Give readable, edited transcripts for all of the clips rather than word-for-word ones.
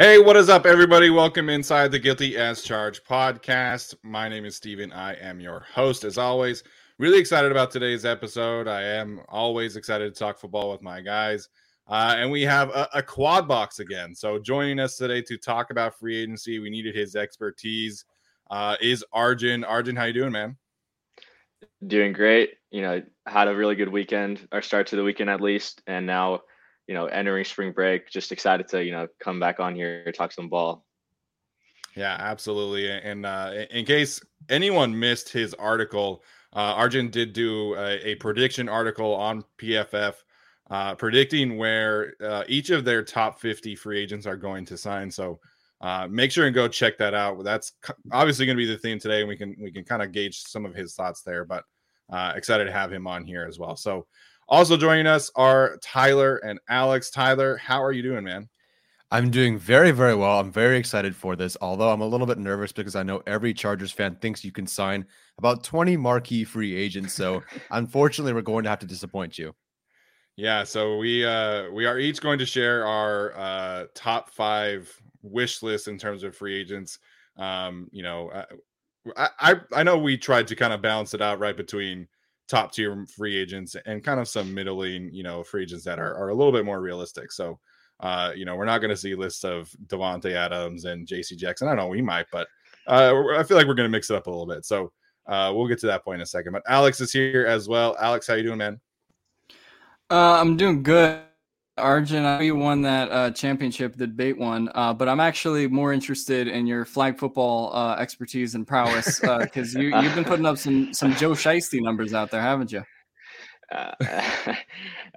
Hey, what is up, everybody? Welcome inside the Guilty as Charged podcast. My name is Steven. I am your host, as always. Really excited about today's episode. I am always excited to talk football with my guys. And we have a quad box again. So joining us today to talk about free agency, we needed his expertise, is Arjun. Arjun, how you doing, man? Doing great. You know, had a really good weekend, or start to the weekend at least, and now entering spring break, just excited to, come back on here, talk some ball. Yeah, absolutely. And in case anyone missed his article, Arjun did do a prediction article on PFF predicting where each of their top 50 free agents are going to sign. So make sure and go check that out. That's obviously going to be the theme today, and we can kind of gauge some of his thoughts there, but excited to have him on here as well. So also joining us are Tyler and Alex. Tyler, how are you doing, man? I'm doing very, very well. I'm very excited for this, although I'm a little bit nervous because I know every Chargers fan thinks you can sign about 20 marquee free agents. So unfortunately, we're going to have to disappoint you. Yeah, so we are each going to share our top five wish list in terms of free agents. I know we tried to kind of balance it out right between top tier free agents and kind of some middling, free agents that are a little bit more realistic. So, we're not going to see lists of Davante Adams and JC Jackson. I don't know, we might, but I feel like we're going to mix it up a little bit. So we'll get to that point in a second, but Alex is here as well. Alex, how you doing, man? I'm doing good. Arjun, I know you won that championship, the debate one, but I'm actually more interested in your flag football expertise and prowess because you've been putting up some Joe Shiesty numbers out there, haven't you?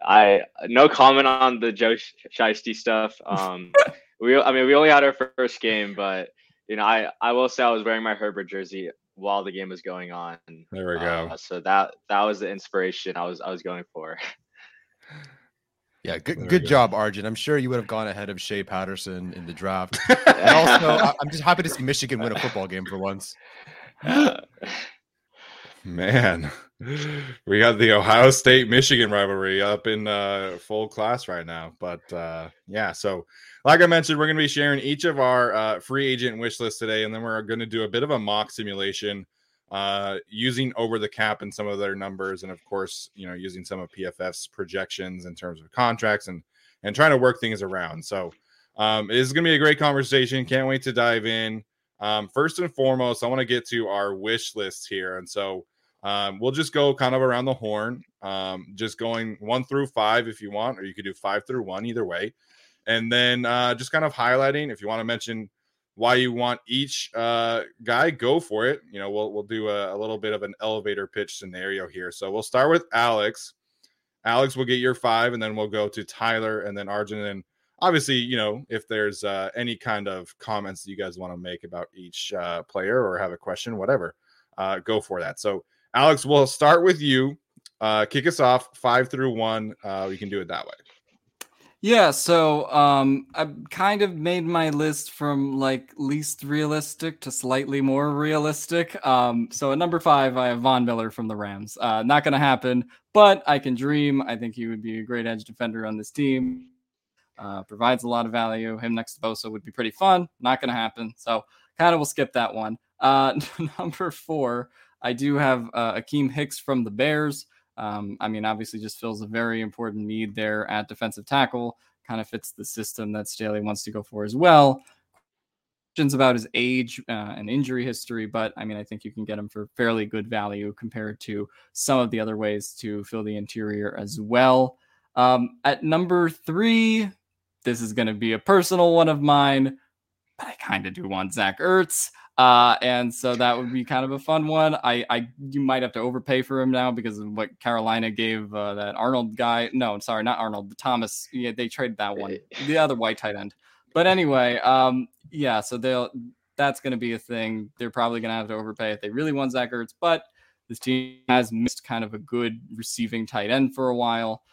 I no comment on the Joe Shiesty stuff. We only had our first game, but I will say I was wearing my Herbert jersey while the game was going on. There we go. So that was the inspiration I was going for. Yeah, good job, Arjun. I'm sure you would have gone ahead of Shea Patterson in the draft. And also, I'm just happy to see Michigan win a football game for once. Man, we got the Ohio State-Michigan rivalry up in full class right now. But, so like I mentioned, we're going to be sharing each of our free agent wish lists today, and then we're going to do a bit of a mock simulation using over the cap and some of their numbers, and of course using some of PFF's projections in terms of contracts and trying to work things around. So it's gonna be a great conversation. Can't wait to dive in. First and foremost, I want to get to our wish list here, and so we'll just go kind of around the horn, just going 1 through 5 if you want, or you could do 5 through 1, either way, and then just kind of highlighting if you want to mention why you want each guy, go for it. We'll do a little bit of an elevator pitch scenario here. So we'll start with Alex. Alex will get your 5, and then we'll go to Tyler and then Arjun. And obviously, if there's any kind of comments that you guys want to make about each player or have a question, whatever, go for that. So Alex, we'll start with you. Kick us off 5 through 1. We can do it that way. Yeah, so I've kind of made my list from like least realistic to slightly more realistic. So at number 5, I have Von Miller from the Rams. Not going to happen, but I can dream. I think he would be a great edge defender on this team. Provides a lot of value. Him next to Bosa would be pretty fun. Not going to happen. So kind of will skip that one. Number 4, I do have Akeem Hicks from the Bears. I mean, obviously just fills a very important need there at defensive tackle. Kind of fits the system that Staley wants to go for as well. Questions about his age and injury history, but I mean, I think you can get him for fairly good value compared to some of the other ways to fill the interior as well. At number 3, this is going to be a personal one of mine, but I kind of do want Zach Ertz. And so that would be kind of a fun one. You might have to overpay for him now because of what Carolina gave that Arnold guy. No, sorry, not Arnold, the Thomas. Yeah, they traded that one, the other white tight end. But anyway, yeah, so that's going to be a thing. They're probably going to have to overpay if they really want Zach Ertz. But this team has missed kind of a good receiving tight end for a while.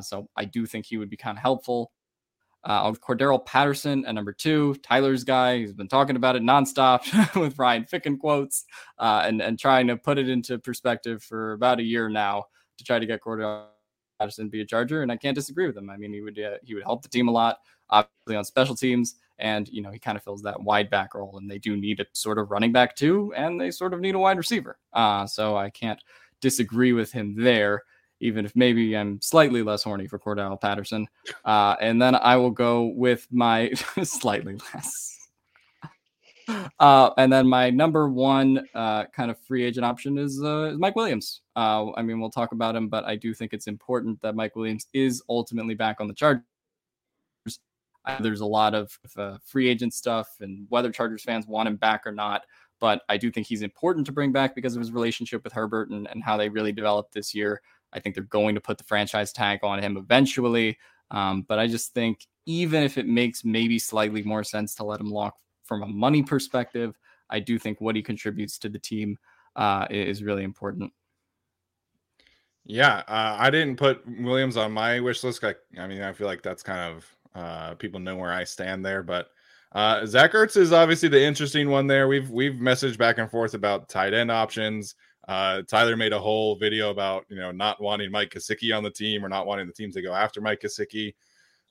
So I do think he would be kind of helpful. Of Cordarrelle Patterson at number 2, Tyler's guy. He's been talking about it nonstop with Ryan Ficken quotes and trying to put it into perspective for about a year now to try to get Cordarrelle Patterson to be a Charger. And I can't disagree with him. I mean, he would help the team a lot, obviously on special teams. And, you know, he kind of fills that wide back role, and they do need a sort of running back too. And they sort of need a wide receiver. So I can't disagree with him there, even if maybe I'm slightly less horny for Cordarrelle Patterson. And then I will go with my slightly less. And then my number 1 kind of free agent option is Mike Williams. I mean, we'll talk about him, but I do think it's important that Mike Williams is ultimately back on the Chargers. There's a lot of free agent stuff and whether Chargers fans want him back or not. But I do think he's important to bring back because of his relationship with Herbert and how they really developed this year. I think they're going to put the franchise tag on him eventually. But I just think even if it makes maybe slightly more sense to let him walk from a money perspective, I do think what he contributes to the team is really important. Yeah, I didn't put Williams on my wish list. I mean, I feel like that's kind of people know where I stand there. But Zach Ertz is obviously the interesting one there. We've messaged back and forth about tight end options. Tyler made a whole video about, you know, not wanting Mike Kosicki on the team or not wanting the team to go after Mike Kosicki.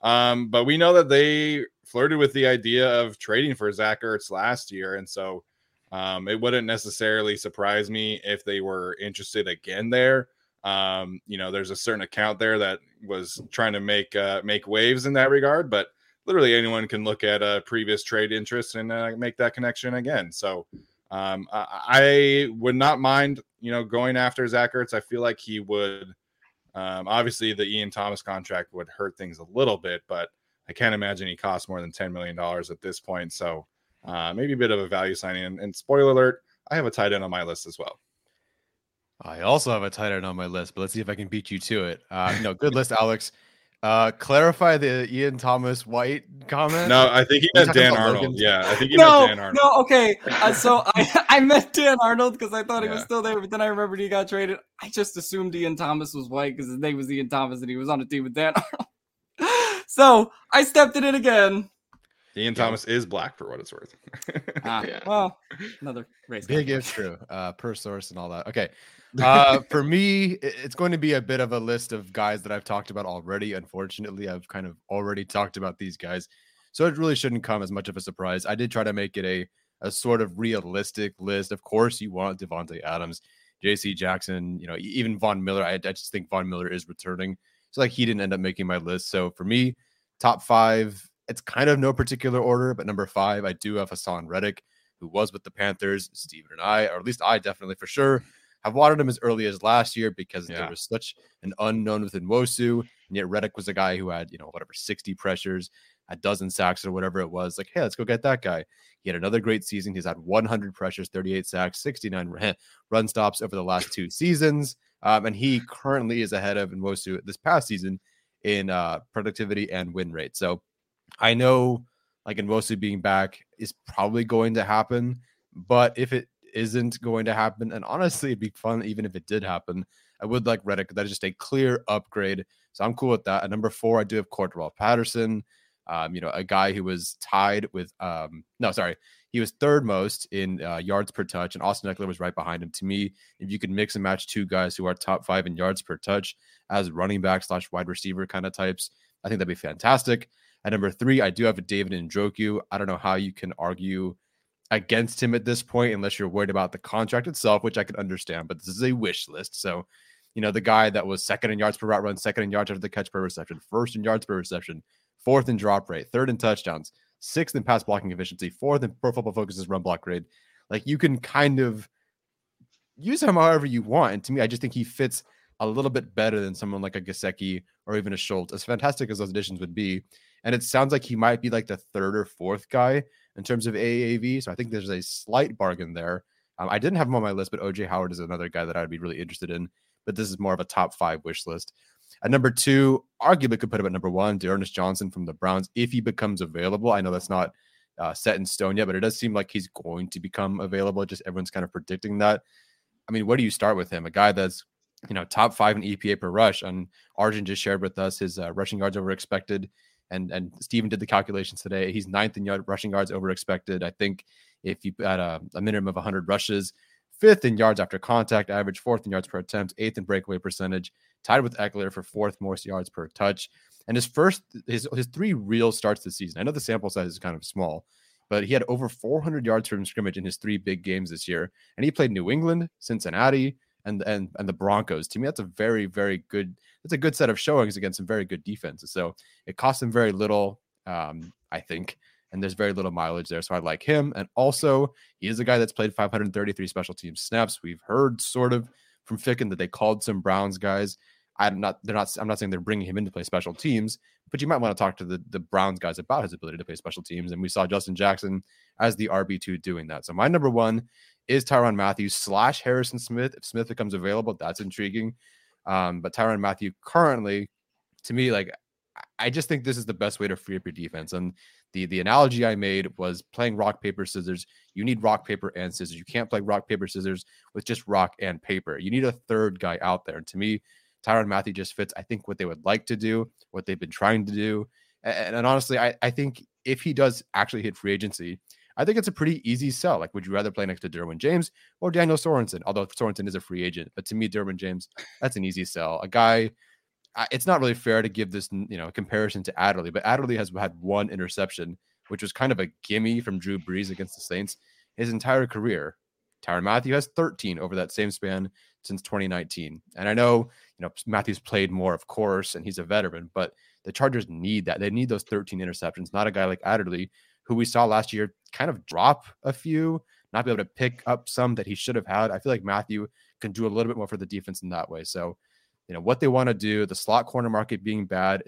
But we know that they flirted with the idea of trading for Zach Ertz last year. And so it wouldn't necessarily surprise me if they were interested again there. You know, there's a certain account there that was trying to make waves in that regard, but literally anyone can look at a previous trade interest and make that connection again. So, I would not mind, you know, going after Zach Ertz. I feel like he would, obviously the Ian Thomas contract would hurt things a little bit, but I can't imagine he costs more than $10 million at this point. So maybe a bit of a value signing. And spoiler alert, I have a tight end on my list as well. I also have a tight end on my list, but let's see if I can beat you to it. No, good list, Alex. Clarify the Ian Thomas White comment. No, I think he meant Dan Arnold. Logan's. Yeah, I think he meant Dan Arnold. No, okay. So I meant Dan Arnold because I thought he was still there, but then I remembered he got traded. I just assumed Ian Thomas was white because his name was Ian Thomas and he was on a team with Dan Arnold. So I stepped it in again. Ian Thomas is black for what it's worth. Well, another race. Big if true, per source and all that. Okay. For me, it's going to be a bit of a list of guys that I've talked about already. Unfortunately, I've kind of already talked about these guys. So it really shouldn't come as much of a surprise. I did try to make it a sort of realistic list. Of course, you want Davante Adams, JC Jackson, you know, even Von Miller. I just think Von Miller is returning. So like he didn't end up making my list. So for me, top 5. It's kind of no particular order, but number 5, I do have Hassan Reddick, who was with the Panthers. Steven and I, or at least I definitely for sure, have wanted him as early as last year because there was such an unknown with Nwosu, and yet Reddick was a guy who had, you know, whatever, 60 pressures, a dozen sacks or whatever it was. Like, hey, let's go get that guy. He had another great season. He's had 100 pressures, 38 sacks, 69 run stops over the last 2 seasons, and he currently is ahead of Nwosu this past season in productivity and win rate. So I know, like, Nwosu being back is probably going to happen, but if it isn't going to happen, and honestly, it'd be fun even if it did happen, I would like Reddick. That is just a clear upgrade So I'm cool with that. At number four, I do have Cordarrelle Patterson, a guy who was tied with he was third most in yards per touch, and Austin Eckler was right behind him. To me, if you could mix and match two guys who are top five in yards per touch as running back / wide receiver kind of types, I think that'd be fantastic. At number three, I do have a David Njoku. I don't know how you can argue against him at this point unless you're worried about the contract itself, which I can understand, but this is a wish list. So, the guy that was second in yards per route run, second in yards after the catch per reception, first in yards per reception, fourth in drop rate, third in touchdowns, sixth in pass blocking efficiency, fourth in Pro Football Focus's run block grade. Like, you can kind of use him however you want. And to me, I just think he fits a little bit better than someone like a Gesicki or even a Schultz, as fantastic as those additions would be. And it sounds like he might be like the third or fourth guy in terms of AAV. So I think there's a slight bargain there. I didn't have him on my list, but OJ Howard is another guy that I'd be really interested in. But this is more of a top five wish list. At number two, arguably could put him at number one, Dearness Johnson from the Browns, if he becomes available. I know that's not set in stone yet, but it does seem like he's going to become available. Just everyone's kind of predicting that. I mean, where do you start with him? A guy that's, top five in EPA per rush. And Arjun just shared with us his rushing yards over expected. And Steven did the calculations today. He's ninth in rushing yards over expected. I think if you had a minimum of 100 rushes, fifth in yards after contact average, fourth in yards per attempt, eighth in breakaway percentage, tied with Eckler for fourth most yards per touch. And his three real starts this season, I know the sample size is kind of small, but he had over 400 yards from scrimmage in his three big games this year. And he played New England, Cincinnati, and the Broncos. To me, that's a very, very good, that's a good set of showings against some very good defenses. So it costs him very little, I think, and there's very little mileage there. So I like him. And also, he is a guy that's played 533 special team snaps. We've heard sort of from Ficken that they called some Browns guys. I'm not saying they're bringing him in to play special teams, but you might want to talk to the Browns guys about his ability to play special teams. And we saw Justin Jackson as the RB2 doing that. So my number one is Tyrann Mathieu / Harrison Smith. If Smith becomes available, that's intriguing. But Tyrann Mathieu currently, to me, like, I just think this is the best way to free up your defense. And the analogy I made was playing rock, paper, scissors. You need rock, paper, and scissors. You can't play rock, paper, scissors with just rock and paper. You need a third guy out there. And to me, Tyrann Mathieu just fits, I think, what they would like to do, what they've been trying to do. And honestly, I think if he does actually hit free agency, I think it's a pretty easy sell. Like, would you rather play next to Derwin James or Daniel Sorensen? Although Sorensen is a free agent, but to me, Derwin James, that's an easy sell. A guy, it's not really fair to give this, comparison to Adderley, but Adderley has had one interception, which was kind of a gimme from Drew Brees against the Saints his entire career. Tyrann Mathieu has 13 over that same span since 2019. And I know, Matthew's played more, of course, and he's a veteran, but the Chargers need that. They need those 13 interceptions, not a guy like Adderley, who we saw last year kind of drop a few, not be able to pick up some that he should have had. I feel like Mathieu can do a little bit more for the defense in that way. So, what they want to do, the slot corner market being bad,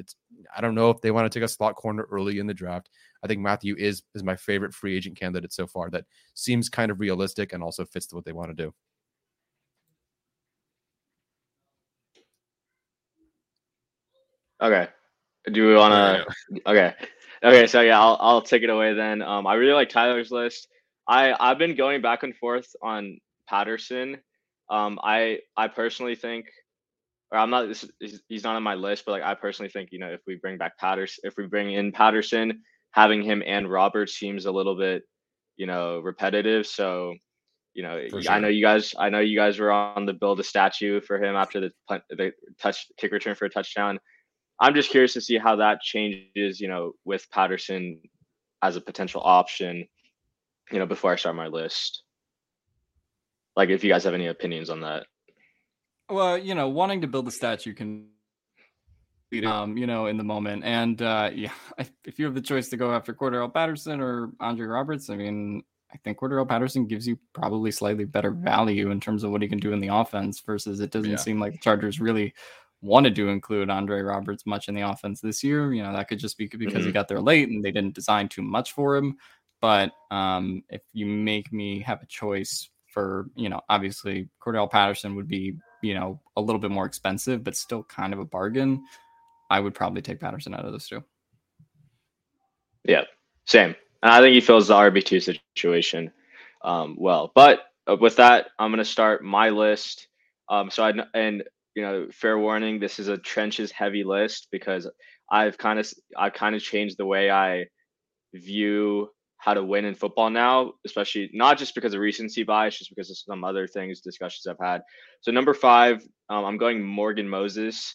I don't know if they want to take a slot corner early in the draft. I think Mathieu is my favorite free agent candidate so far that seems kind of realistic and also fits what they want to do. Okay. Do we want to? Okay. Okay. So yeah, I'll take it away then. I really like Tyler's list. I've been going back and forth on Patterson. I personally think, or I'm not, he's not on my list, but like, I personally think, if we bring back Patterson, if we bring in Patterson, having him and Robert seems a little bit, repetitive. So, sure. I know you guys were on the build a statue for him after the kick return for a touchdown. I'm just curious to see how that changes, with Patterson as a potential option, before I start my list. Like, if you guys have any opinions on that. Well, wanting to build a statue can, in the moment. And if you have the choice to go after Cordarrelle Patterson or Andre Roberts, I think Cordarrelle Patterson gives you probably slightly better value in terms of what he can do in the offense versus it doesn't seem like the Chargers really wanted to include Andre Roberts much in the offense this year. That could just be because he got there late and they didn't design too much for him. But if you make me have a choice for, obviously Cordarrelle Patterson would be, a little bit more expensive, but still kind of a bargain, I would probably take Patterson out of those two. Yeah, same. And I think he fills the RB2 situation well. But with that, I'm going to start my list. So fair warning, this is a trenches heavy list because I've kind of changed the way I view how to win in football now, especially not just because of recency bias, just because of some other things, discussions I've had. So number 5, I'm going Morgan Moses.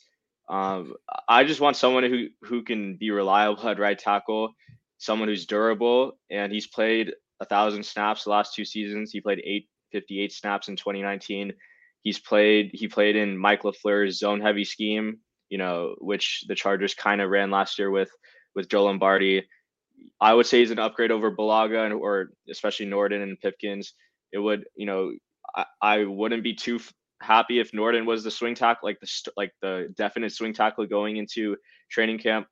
I just want someone who can be reliable at right tackle, someone who's durable, and he's played 1,000 snaps the last two seasons. He played 858 snaps in 2019. He played in Mike LaFleur's zone heavy scheme, which the Chargers kind of ran last year with Joe Lombardi. I would say he's an upgrade over Bulaga or especially Norden and Pipkins. It would, I wouldn't be too happy if Norden was the swing tackle, like the definite swing tackle going into training camp.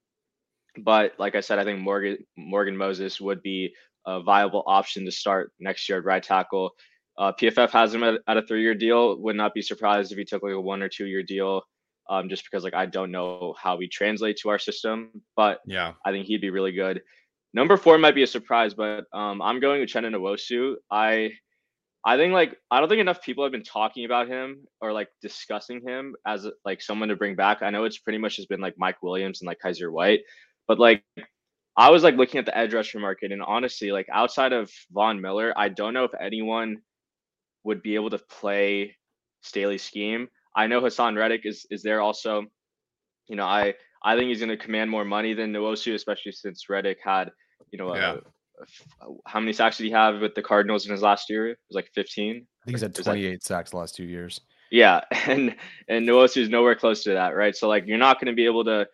But like I said, I think Morgan Moses would be a viable option to start next year at right tackle. PFF has him at a 3-year deal. Would not be surprised if he took like a 1 or 2-year deal, just because I don't know how he translates to our system. But yeah, I think he'd be really good. Number 4 might be a surprise, but I'm going with Uchenna Nwosu. I think I don't think enough people have been talking about him or discussing him as someone to bring back. I know it's pretty much has been Mike Williams and Kyzir White, but I was looking at the edge rusher market, and honestly, outside of Von Miller, I don't know if anyone would be able to play Staley's scheme. I know Hassan Reddick is there also. I think he's going to command more money than Nwosu, especially since Reddick had, how many sacks did he have with the Cardinals in his last year? It was 15. I think he's had 28 sacks the last 2 years. Yeah, and Nwosu is nowhere close to that, right? So you're not going to be able to,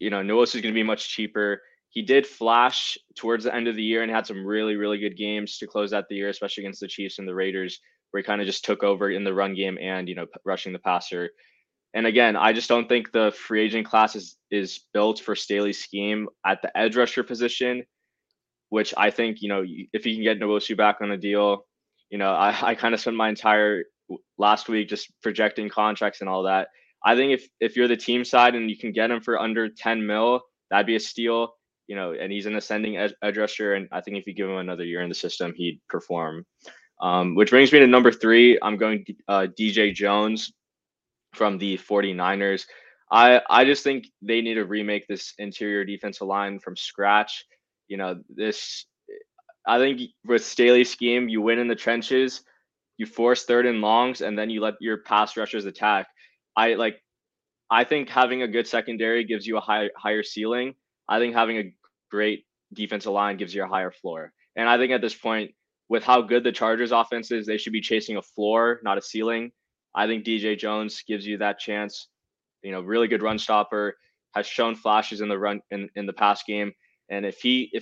Nwosu is going to be much cheaper. He did flash towards the end of the year and had some really, really good games to close out the year, especially against the Chiefs and the Raiders, where he kind of just took over in the run game and, rushing the passer. And again, I just don't think the free agent class is built for Staley's scheme at the edge rusher position, which I think, if you can get Nwosu back on a deal, I kind of spent my entire last week just projecting contracts and all that. I think if you're the team side and you can get him for under $10 million, that'd be a steal. And he's an ascending edge rusher, and I think if you give him another year in the system, he'd perform. Which brings me to number 3. I'm going DJ Jones from the 49ers. I just think they need to remake this interior defensive line from scratch. I think with Staley's scheme, you win in the trenches, you force third and longs, and then you let your pass rushers attack. I think having a good secondary gives you a higher ceiling. I think having a great defensive line gives you a higher floor. And I think at this point, with how good the Chargers offense is, they should be chasing a floor, not a ceiling. I think DJ Jones gives you that chance. Really good run stopper, has shown flashes in the run in the pass game. And if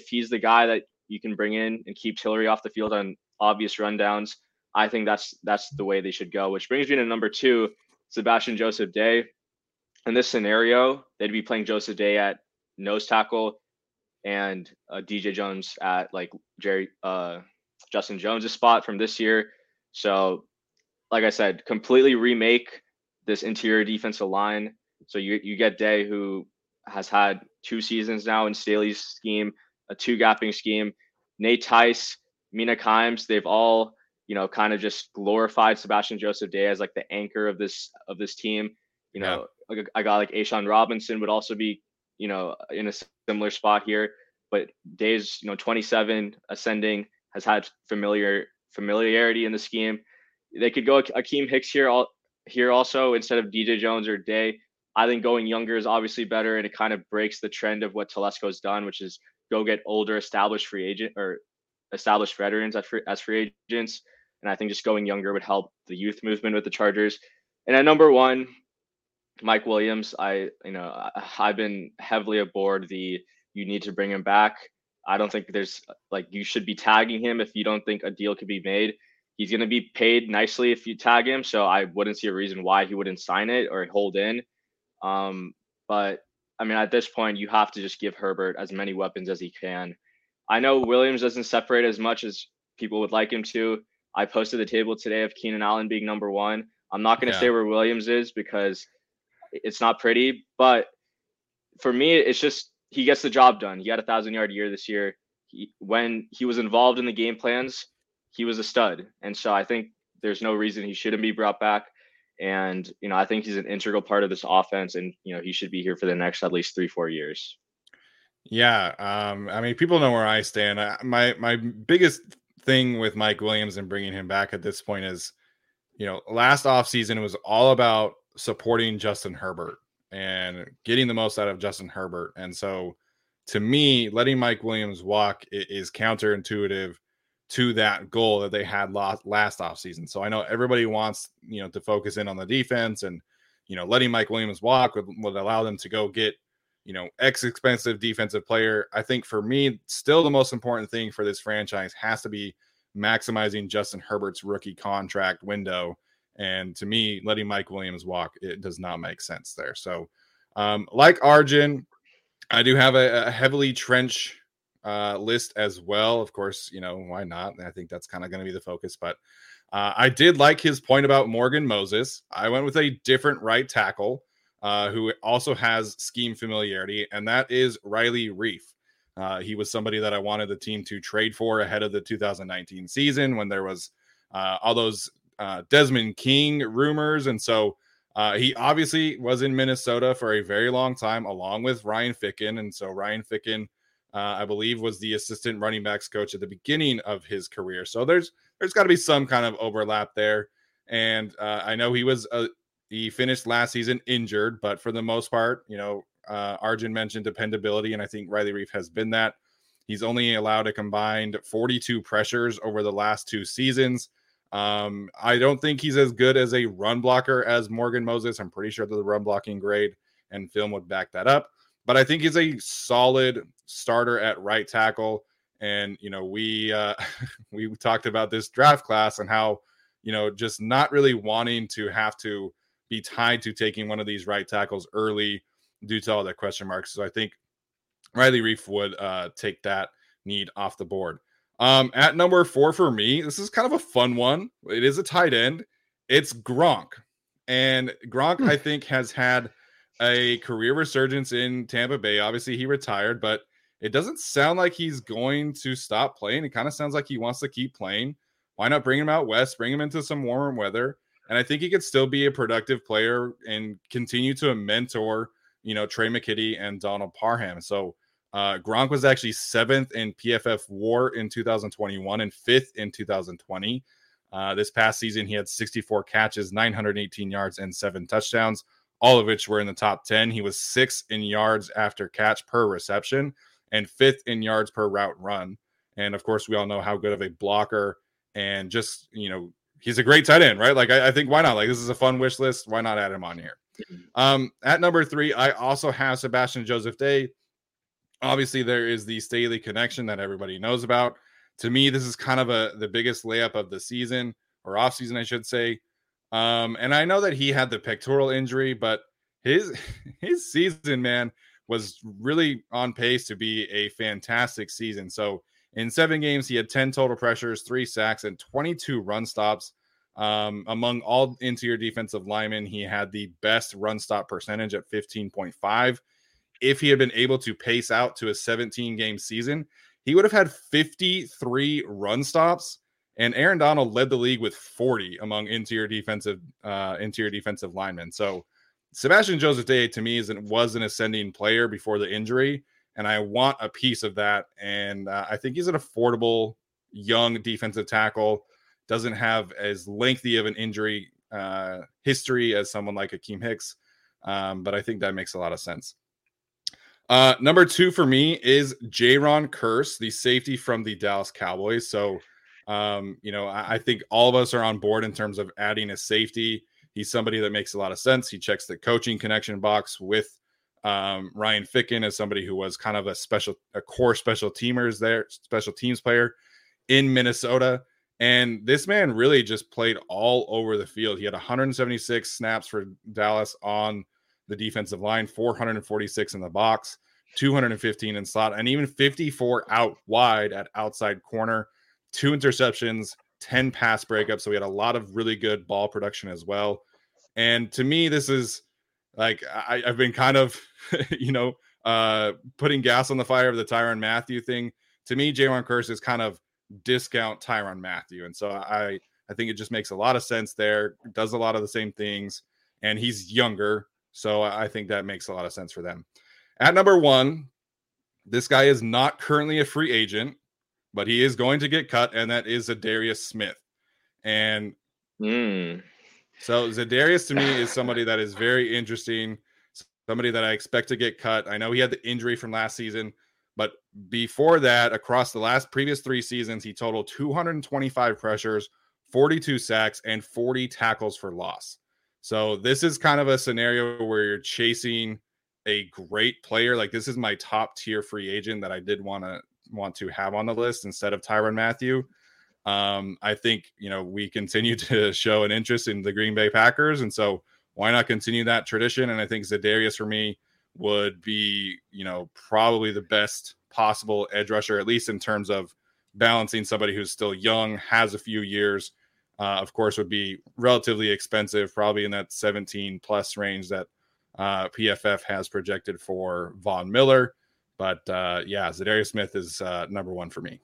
he's the guy that you can bring in and keep Hillary off the field on obvious rundowns, I think that's the way they should go. Which brings me to number 2, Sebastian Joseph Day. In this scenario, they'd be playing Joseph Day at nose tackle and DJ Jones at Justin Jones' spot from this year. So like I said, completely remake this interior defensive line. So you get Day, who has had 2 seasons now in Staley's scheme, a 2 gapping scheme. Nate Tice, Mina Kimes, they've all, kind of just glorified Sebastian Joseph Day as the anchor of this team. A guy like A'Shaun Robinson would also be, in a similar spot here, but Day's, 27, ascending, has had familiarity in the scheme. They could go Akeem Hicks here also instead of DJ Jones or Day. I think going younger is obviously better, and it kind of breaks the trend of what Telesco's done, which is go get older, established veterans as free agents. And I think just going younger would help the youth movement with the Chargers. And at number 1, Mike Williams. I've been heavily aboard you need to bring him back. I don't think there's you should be tagging him if you don't think a deal could be made. He's going to be paid nicely if you tag him, so I wouldn't see a reason why he wouldn't sign it or hold in. But I mean, at this point, you have to just give Herbert as many weapons as he can. I know Williams doesn't separate as much as people would like him to. I posted the table today of Keenan Allen being number 1. I'm not going to say where Williams is because it's not pretty, but for me, it's just he gets the job done. He had 1,000-yard year this year. When he was involved in the game plans, he was a stud. And so I think there's no reason he shouldn't be brought back. And, you know, I think he's an integral part of this offense, and, you know, he should be here for the next at least 3-4 years. Yeah. I mean, people know where I stand. My biggest thing with Mike Williams and bringing him back at this point is, you know, last offseason was all about supporting Justin Herbert and getting the most out of Justin Herbert. And so to me, letting Mike Williams walk is counterintuitive to that goal that they had last offseason. So I know everybody wants, you know, to focus in on the defense, and, you know, letting Mike Williams walk would allow them to go get, you know, expensive defensive player. I think for me, still the most important thing for this franchise has to be maximizing Justin Herbert's rookie contract window. And to me, letting Mike Williams walk, it does not make sense there. So like Arjun, I do have a heavily trench list as well. Of course, you know, why not? And I think that's kind of going to be the focus, but I did like his point about Morgan Moses. I went with a different right tackle who also has scheme familiarity, and that is Riley Reiff. He was somebody that I wanted the team to trade for ahead of the 2019 season when there was all those Desmond King rumors. And so he obviously was in Minnesota for a very long time along with Ryan Ficken. And so Ryan Ficken, I believe, was the assistant running backs coach at the beginning of his career. So there's got to be some kind of overlap there. And I know he finished last season injured, but for the most part, you know, Arjun mentioned dependability, and I think Riley Reiff has been that. He's only allowed a combined 42 pressures over the last two seasons. I don't think he's as good as a run blocker as Morgan Moses. I'm pretty sure that the run blocking grade and film would back that up. But I think he's a solid starter at right tackle. And, you know, we talked about this draft class and how, you know, just not really wanting to have to be tied to taking one of these right tackles early due to all the question marks. So I think Riley Reiff would take that need off the board. At number 4 for me, this is kind of a fun one. It is a tight end. It's Gronk. And Gronk, I think, has had a career resurgence in Tampa Bay. Obviously, he retired, but it doesn't sound like he's going to stop playing. It kind of sounds like he wants to keep playing. Why not bring him out west, bring him into some warmer weather? And I think he could still be a productive player and continue to mentor, you know, Trey McKitty and Donald Parham. So Gronk was actually 7th in PFF WAR in 2021 and 5th in 2020. This past season, he had 64 catches, 918 yards, and 7 touchdowns, all of which were in the top 10. He was 6th in yards after catch per reception and 5th in yards per route run. And, of course, we all know how good of a blocker and just, you know, he's a great tight end, right? Like, I think, why not? Like, this is a fun wish list. Why not add him on here? At number 3, I also have Sebastian Joseph Day. Obviously, there is the Staley connection that everybody knows about. To me, this is kind of the biggest layup of the season, or offseason, I should say. And I know that he had the pectoral injury, but his season, man, was really on pace to be a fantastic season. So in 7 games, he had 10 total pressures, 3 sacks, and 22 run stops. Among all interior defensive linemen, he had the best run stop percentage at 15.5. If he had been able to pace out to a 17-game season, he would have had 53 run stops, and Aaron Donald led the league with 40 among interior defensive linemen. So Sebastian Joseph Day, to me, was an ascending player before the injury, and I want a piece of that. And I think he's an affordable young defensive tackle. Doesn't have as lengthy of an injury history as someone like Akeem Hicks, but I think that makes a lot of sense. Number 2 for me is Jayron Kearse, the safety from the Dallas Cowboys. So, you know, I think all of us are on board in terms of adding a safety. He's somebody that makes a lot of sense. He checks the coaching connection box with Ryan Ficken as somebody who was kind of a core special teams player in Minnesota. And this man really just played all over the field. He had 176 snaps for Dallas on the defensive line, 446 in the box, 215 in slot, and even 54 out wide at outside corner, 2 interceptions, 10 pass breakups. So we had a lot of really good ball production as well. And to me, this is like, I've been kind of, you know, putting gas on the fire of the Tyrann Mathieu thing. To me, Jayron Kearse is kind of discount Tyrann Mathieu. And so I think it just makes a lot of sense there, does a lot of the same things, and he's younger. So I think that makes a lot of sense for them. At number one, this guy is not currently a free agent, but he is going to get cut, and that is Za'Darius Smith. And so Za'Darius to me is somebody that is very interesting, somebody that I expect to get cut. I know he had the injury from last season, but before that, across the previous three seasons, he totaled 225 pressures, 42 sacks, and 40 tackles for loss. So this is kind of a scenario where you're chasing a great player. Like, this is my top tier free agent that I did want to have on the list instead of Tyrann Mathieu. I think, we continue to show an interest in the Green Bay Packers. And so why not continue that tradition? And I think Za'Darius for me would be, probably the best possible edge rusher, at least in terms of balancing somebody who's still young, has a few years, of course, would be relatively expensive, probably in that 17 plus range that PFF has projected for Von Miller. But Za'Darius Smith is number one for me.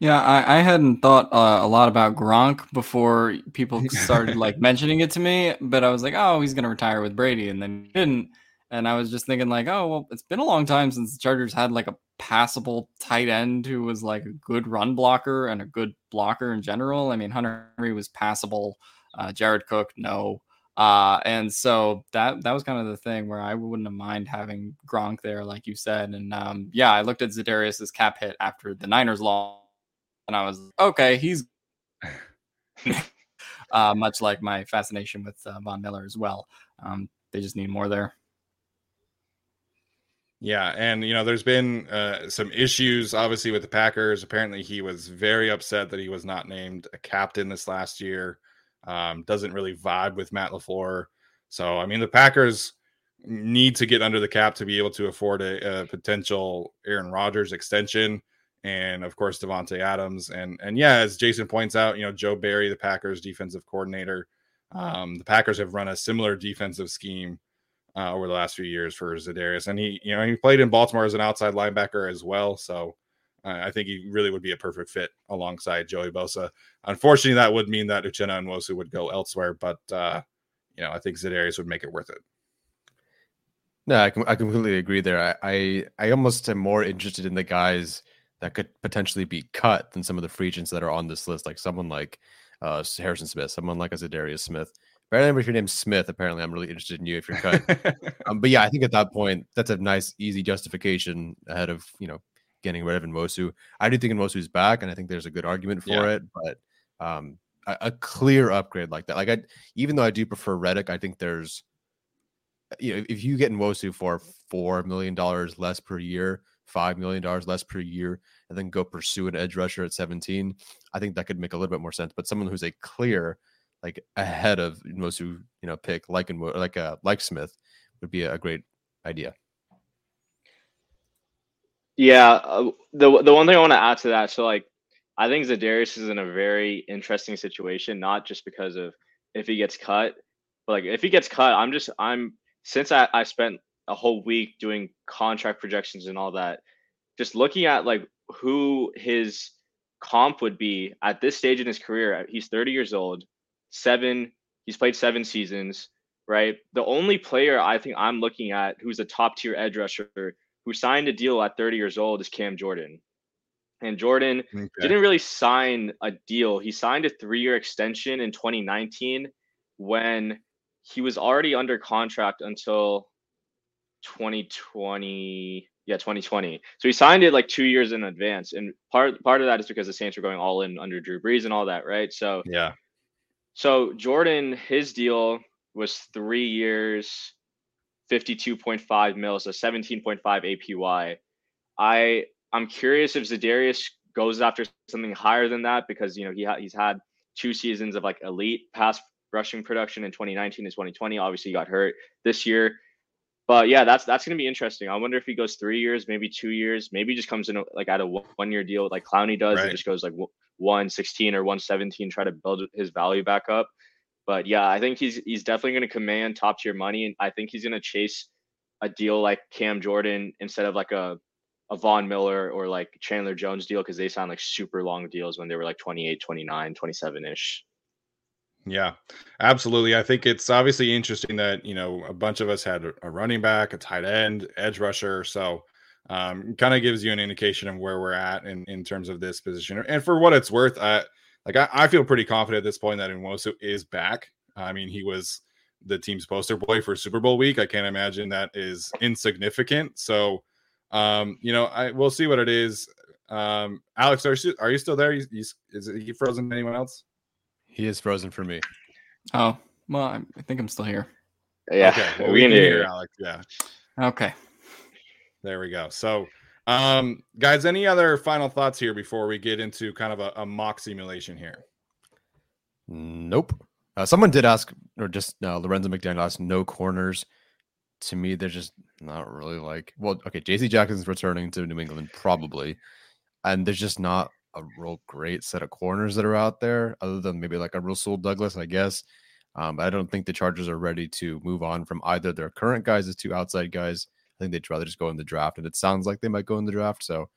Yeah, I hadn't thought a lot about Gronk before people started mentioning it to me, but I was like, oh, he's going to retire with Brady, and then he didn't. And I was just thinking it's been a long time since the Chargers had a passable tight end who was a good run blocker and a good blocker in general. I mean, Hunter Henry was passable. Jared Cook, no. And so that was kind of the thing where I wouldn't mind having Gronk there, like you said. And I looked at Za'Darius's cap hit after the Niners lost, and I was okay. He's much like my fascination with Von Miller as well. They just need more there. Yeah, and there's been some issues obviously with the Packers. Apparently, he was very upset that he was not named a captain this last year. Doesn't really vibe with Matt LaFleur. So, the Packers need to get under the cap to be able to afford a potential Aaron Rodgers extension, and of course Davante Adams. And yeah, as Jason points out, Joe Barry, the Packers defensive coordinator, the Packers have run a similar defensive scheme over the last few years for Za'Darius. And he played in Baltimore as an outside linebacker as well. So I think he really would be a perfect fit alongside Joey Bosa. Unfortunately, that would mean that Uchenna Nwosu would go elsewhere, but I think Za'Darius would make it worth it. No, I completely agree there. I almost am more interested in the guys that could potentially be cut than some of the free agents that are on this list, like someone like Harrison Smith, someone like a Za'Darius Smith. But I remember if your name's Smith, apparently I'm really interested in you if you're cut. But yeah, I think at that point, that's a nice, easy justification ahead of, getting rid of Nwosu. I do think Nwosu's back, and I think there's a good argument for it. But a clear upgrade like that. Even though I do prefer Reddick, I think there's, if you get Nwosu for $4 million less per year, $5 million less per year, and then go pursue an edge rusher at 17, I think that could make a little bit more sense. But someone who's a clear... ahead of Nwosu, pick like Smith would be a great idea. Yeah, the one thing I want to add to that, so I think Za'Darius is in a very interesting situation, not just because of if he gets cut, but if he gets cut, since I spent a whole week doing contract projections and all that, just looking at who his comp would be at this stage in his career. He's 30 years old. He's played 7 seasons, right? The only player I think I'm looking at who's a top tier edge rusher who signed a deal at 30 years old is Cam Jordan. And Jordan didn't really sign a deal. He signed a 3-year extension in 2019 when he was already under contract until 2020. So he signed it 2 years in advance. And part of that is because the Saints were going all in under Drew Brees and all that, right? So yeah. So Jordan, his deal was 3 years, $52.5 million, so 17.5 APY. I'm curious if Za'Darius goes after something higher than that, because he's had 2 seasons of elite pass rushing production in 2019 and 2020. Obviously, he got hurt this year, but yeah, that's going to be interesting. I wonder if he goes 3 years, maybe 2 years, maybe just comes in at a 1-year deal like Clowney does, and just goes 116 or 117, try to build his value back up. But yeah, I think he's definitely going to command top tier money, and I think he's going to chase a deal like Cam Jordan instead of a a Von Miller or like Chandler Jones deal, because they signed like super long deals when they were like 28, 29, 27-ish. Yeah, absolutely. I think it's obviously interesting that, you know, a bunch of us had a running back, a tight end, edge rusher. So kind of gives you an indication of where we're at in terms of this position. And for what it's worth, I feel pretty confident at this point that Nwosu is back. I mean, he was the team's poster boy for Super Bowl week. I can't imagine that is insignificant. So, you know, we'll see what it is. Alex, are you still there? Is he frozen to anyone else? He is frozen for me. Oh, well, I think I'm still here. Yeah. Okay, well, we can hear Alex. Yeah. Okay. There we go. So, guys, any other final thoughts here before we get into kind of a mock simulation here? Nope. Someone did ask, or just Lorenzo McDaniel asked, no corners. To me, they're just not really like, well, okay, J.C. Jackson's returning to New England probably, and there's just not a real great set of corners that are out there, other than maybe like a Rasul Douglas, I guess. I don't think the Chargers are ready to move on from either their current guys as two outside guys. I think they'd rather just go in the draft, and it sounds like they might go in the draft. So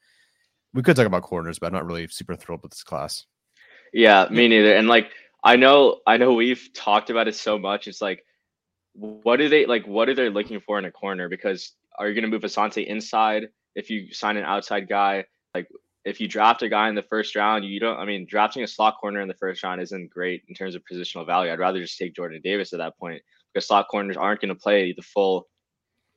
we could talk about corners, but I'm not really super thrilled with this class. Yeah, me neither. And like, I know we've talked about it so much. It's like, what are they looking for in a corner? Because are you going to move Asante inside if you sign an outside guy? Like, if you draft a guy in the first round, drafting a slot corner in the first round isn't great in terms of positional value. I'd rather just take Jordan Davis at that point, because slot corners aren't going to play the full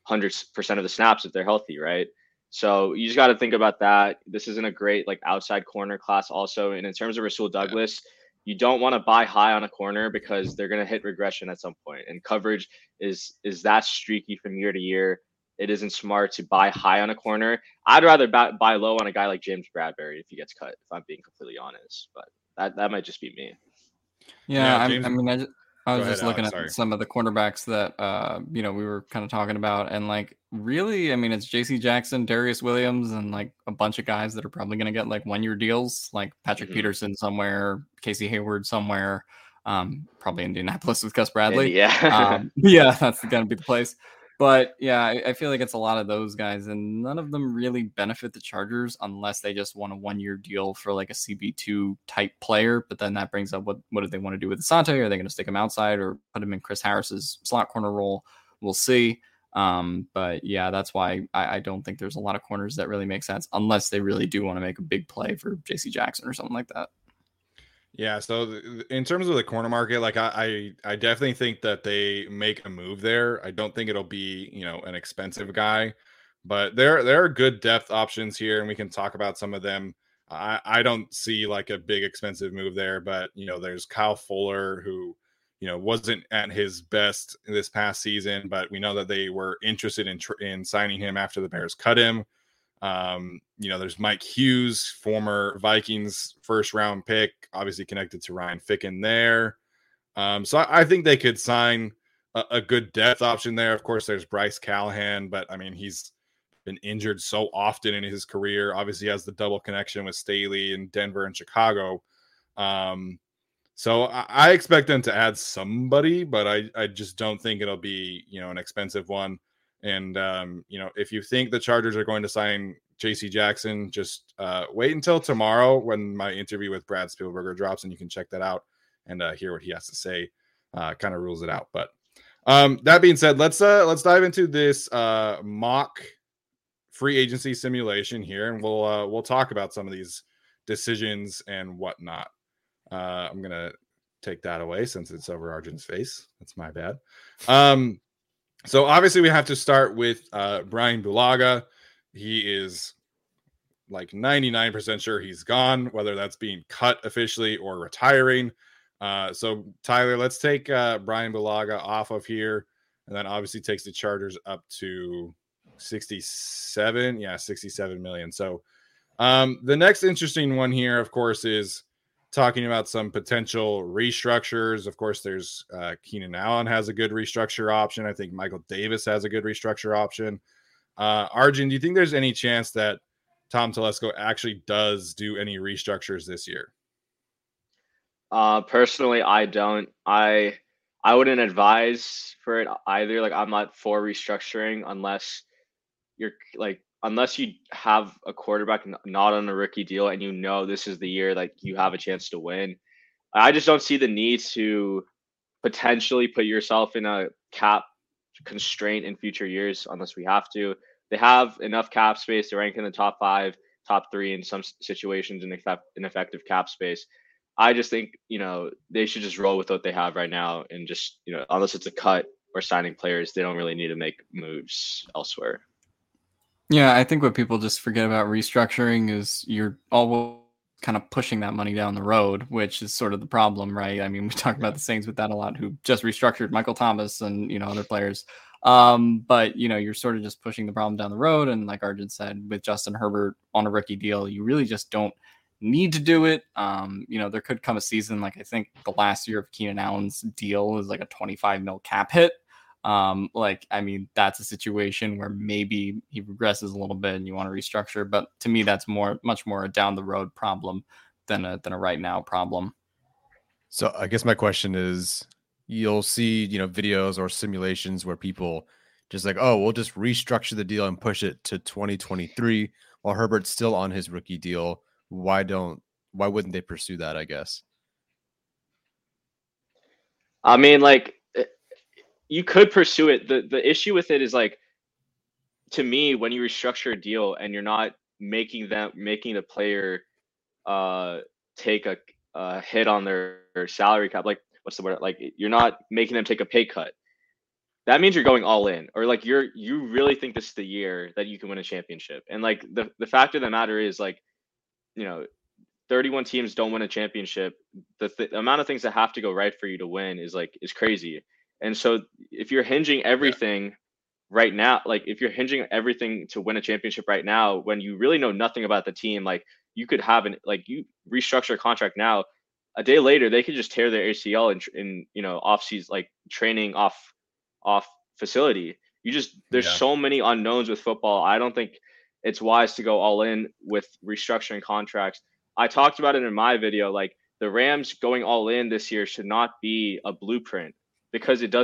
100% of the snaps if they're healthy, right? So you just got to think about that. This isn't a great like outside corner class also. And in terms of Rasul Douglas, you don't want to buy high on a corner because they're going to hit regression at some point. And coverage is that streaky from year to year. It isn't smart to buy high on a corner. I'd rather buy low on a guy like James Bradberry if he gets cut, if I'm being completely honest. But that might just be me. Yeah, I mean, I was looking at some of the cornerbacks that, you know, we were kind of talking about. And, like, really, I mean, it's J.C. Jackson, Darius Williams, and, like, a bunch of guys that are probably going to get, like, one-year deals, like Patrick Peterson somewhere, Casey Hayward somewhere, probably Indianapolis with Gus Bradley. Yeah, yeah, that's going to be the place. But, yeah, I feel like it's a lot of those guys, and none of them really benefit the Chargers unless they just want a one-year deal for, like, a CB2-type player. But then that brings up what do they want to do with Asante? Are they going to stick him outside or put him in Chris Harris's slot corner role? We'll see. But, yeah, that's why I don't think there's a lot of corners that really make sense unless they really do want to make a big play for J.C. Jackson or something like that. Yeah, so in terms of the corner market, like I definitely think that they make a move there. I don't think it'll be, you know, an expensive guy, but there are good depth options here, and we can talk about some of them. I don't see like a big expensive move there, but, you know, there's Kyle Fuller, who, you know, wasn't at his best this past season, but we know that they were interested in signing him after the Bears cut him. You know, there's Mike Hughes, former Vikings first round pick, obviously connected to Ryan Ficken there. So I think they could sign a good depth option there. Of course, there's Bryce Callahan, but I mean, he's been injured so often in his career. Obviously has the double connection with Staley in Denver and Chicago. So I expect them to add somebody, but I just don't think it'll be, you know, an expensive one. And, you know, if you think the Chargers are going to sign J.C. Jackson, just wait until tomorrow when my interview with Brad Spielberger drops, and you can check that out and hear what he has to say. Kind of rules it out. But that being said, let's dive into this mock free agency simulation here, and we'll talk about some of these decisions and whatnot. I'm going to take that away since it's over Arjun's face. That's my bad. So obviously we have to start with Bryan Bulaga. He is like 99% sure he's gone, whether that's being cut officially or retiring. So Tyler, let's take Bryan Bulaga off of here, and then obviously takes the Chargers up to 67. Yeah, 67 million. So the next interesting one here, of course, is talking about some potential restructures. Of course, there's Keenan Allen has a good restructure option. I think Michael Davis has a good restructure option. Arjun, do you think there's any chance that Tom Telesco actually does do any restructures this year? Personally, I don't. I wouldn't advise for it either. Like, I'm not for restructuring unless you're like unless you have a quarterback not on a rookie deal and you know this is the year like you have a chance to win, I just don't see the need to potentially put yourself in a cap constraint in future years unless we have to. They have enough cap space to rank in the top five, top three in some situations in effective cap space. I just think, you know, they should just roll with what they have right now and just, you know, unless it's a cut or signing players, they don't really need to make moves elsewhere. Yeah, I think what people just forget about restructuring is you're always kind of pushing that money down the road, which is sort of the problem, right? I mean, we talk about the Saints with that a lot, who just restructured Michael Thomas and, you know, other players. But, you know, you're sort of just pushing the problem down the road. And like Arjun said, with Justin Herbert on a rookie deal, you really just don't need to do it. You know, there could come a season, like I think the last year of Keenan Allen's deal is like a $25 million cap hit. Like, I mean, that's a situation where maybe he regresses a little bit and you want to restructure, but to me, that's much more a down the road problem than a right now problem. So I guess my question is, you'll see, you know, videos or simulations where people just like, oh, we'll just restructure the deal and push it to 2023 while Herbert's still on his rookie deal. Why wouldn't they pursue that? I guess. I mean, like, you could pursue it. The issue with it is, like, to me, when you restructure a deal and you're not making the player take a hit on their salary cap, like, what's the word? Like, you're not making them take a pay cut. That means you're going all in, or like you really think this is the year that you can win a championship. And like the fact of the matter is, like, you know, 31 teams don't win a championship. The amount of things that have to go right for you to win is crazy. And so if you're hinging everything right now, like if you're hinging everything to win a championship right now, when you really know nothing about the team, like you could have you restructure a contract now, a day later, they could just tear their ACL in you know, off season, like training off facility. There's so many unknowns with football. I don't think it's wise to go all in with restructuring contracts. I talked about it in my video, like the Rams going all in this year should not be a blueprint. Because it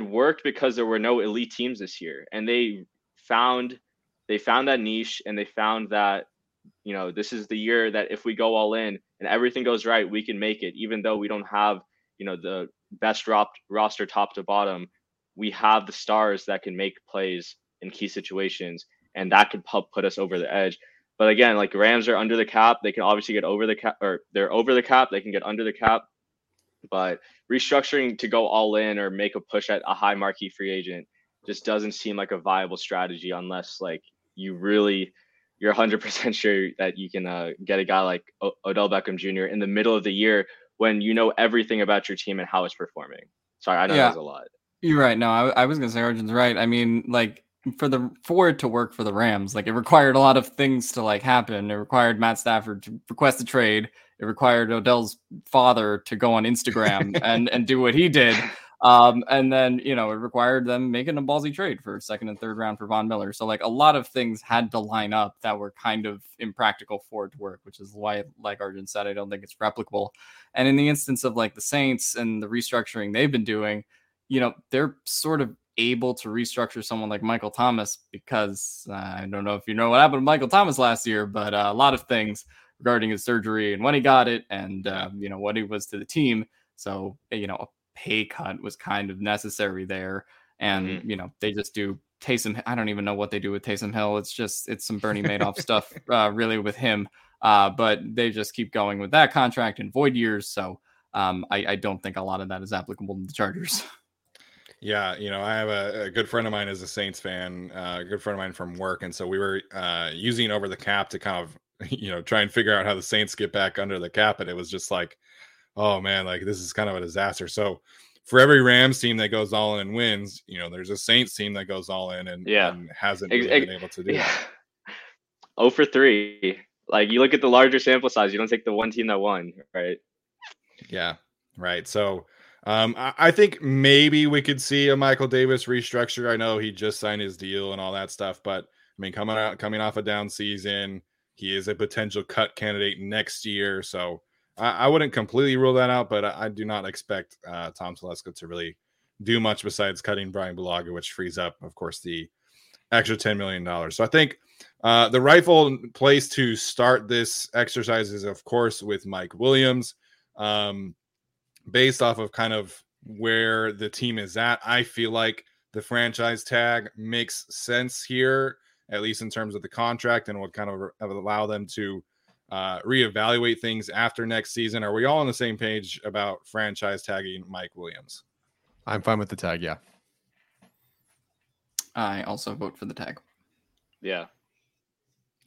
worked because there were no elite teams this year, and they found that niche, and they found that, you know, this is the year that if we go all in and everything goes right, we can make it. Even though we don't have, you know, the best roster top to bottom, we have the stars that can make plays in key situations, and that could help put us over the edge. But again, like, Rams are under the cap. They can obviously get over the cap, or they're over the cap. They can get under the cap. But restructuring to go all in or make a push at a high marquee free agent just doesn't seem like a viable strategy unless, like, you're 100% sure that you can get a guy like Odell Beckham Jr. in the middle of the year when you know everything about your team and how it's performing. Sorry, I know that was a lot. You're right. No, I was going to say Arjun's right. I mean, like, for it to work for the Rams, like, it required a lot of things to, like, happen. It required Matt Stafford to request a trade. It required Odell's father to go on Instagram and do what he did. And then, you know, it required them making a ballsy trade for second and third round for Von Miller. So, like, a lot of things had to line up that were kind of impractical for it to work, which is why, like Arjun said, I don't think it's replicable. And in the instance of, like, the Saints and the restructuring they've been doing, you know, they're sort of able to restructure someone like Michael Thomas because I don't know if you know what happened to Michael Thomas last year, but a lot of things regarding his surgery and when he got it and, you know, what he was to the team. So, you know, a pay cut was kind of necessary there. And, you know, they just do Taysom. I don't even know what they do with Taysom Hill. It's some Bernie Madoff stuff really with him. But they just keep going with that contract in void years. So I don't think a lot of that is applicable to the Chargers. Yeah, you know, I have a good friend of mine is a Saints fan, a good friend of mine from work. And so we were using over the cap to kind of, you know, try and figure out how the Saints get back under the cap. And it was just like, oh, man, like this is kind of a disaster. So for every Rams team that goes all in and wins, you know, there's a Saints team that goes all in and hasn't really been able to do that. 0-3. Like, you look at the larger sample size, you don't take the one team that won, right? Yeah, right. So I think maybe we could see a Michael Davis restructure. I know he just signed his deal and all that stuff, but I mean, coming off a down season, he is a potential cut candidate next year. So I wouldn't completely rule that out, but I do not expect Tom Telesco to really do much besides cutting Bryan Bulaga, which frees up, of course, the extra $10 million. So I think the rightful place to start this exercise is, of course, with Mike Williams. Based off of kind of where the team is at, I feel like the franchise tag makes sense here, at least in terms of the contract and what kind of allow them to reevaluate things after next season. Are we all on the same page about franchise tagging Mike Williams? I'm fine with the tag. Yeah. I also vote for the tag. Yeah.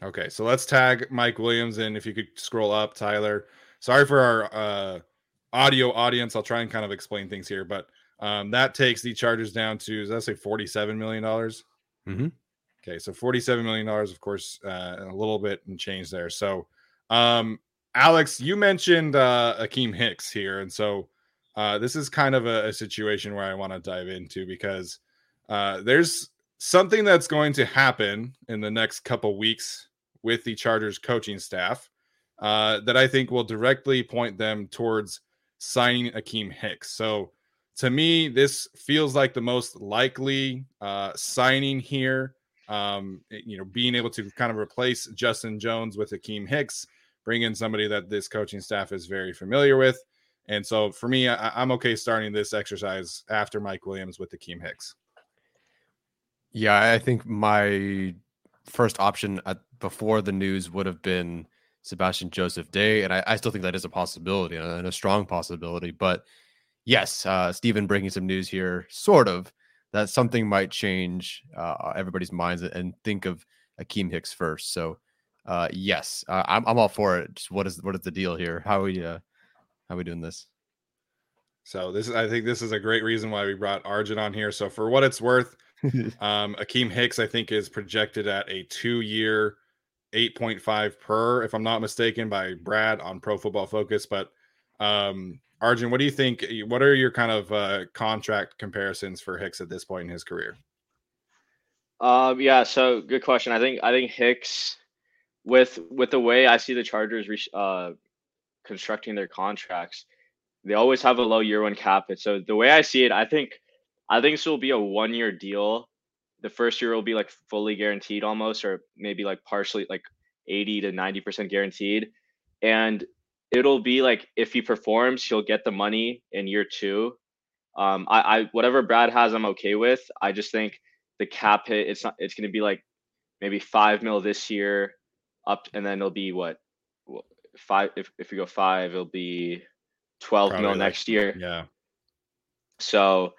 Okay. So let's tag Mike Williams. And if you could scroll up, Tyler, sorry for our audio audience. I'll try and kind of explain things here, but that takes the Chargers down to, let's say $47 million. Mm-hmm. Okay. So $47 million, of course, a little bit and change there. So Alex, you mentioned Akeem Hicks here. And so this is kind of a situation where I want to dive into because there's something that's going to happen in the next couple weeks with the Chargers coaching staff that I think will directly point them towards signing Akeem Hicks. So to me, this feels like the most likely signing here. You know, being able to kind of replace Justin Jones with Akeem Hicks, bring in somebody that this coaching staff is very familiar with. And so for me, I'm okay starting this exercise after Mike Williams with Akeem Hicks. Yeah, I think my first option before the news would have been Sebastian Joseph Day, and I still think that is a possibility and a strong possibility. But yes, Stephen breaking some news here, sort of, that something might change everybody's minds and think of Akeem Hicks first. So yes, I'm all for it. Just what is the deal here? How are we doing this? So this is, I think this is a great reason why we brought Arjun on here. So for what it's worth, Akeem Hicks, I think, is projected at a 2-year 8.5 per, if I'm not mistaken, by Brad on Pro Football Focus. But Arjun, what do you think? What are your kind of contract comparisons for Hicks at this point in his career? Yeah, so good question. I think Hicks, with the way I see the Chargers constructing their contracts, they always have a low year one cap. And so the way I see it, I think this will be a 1-year deal. The first year will be like fully guaranteed almost, or maybe like partially like 80 to 90% guaranteed. And it'll be like, if he performs, he'll get the money in year 2. I whatever Brad has, I'm okay with. I just think the cap hit, it's going to be like maybe $5 million this year up. And then it'll be what? 5, if we go 5, it'll be $12 million next year. Yeah. So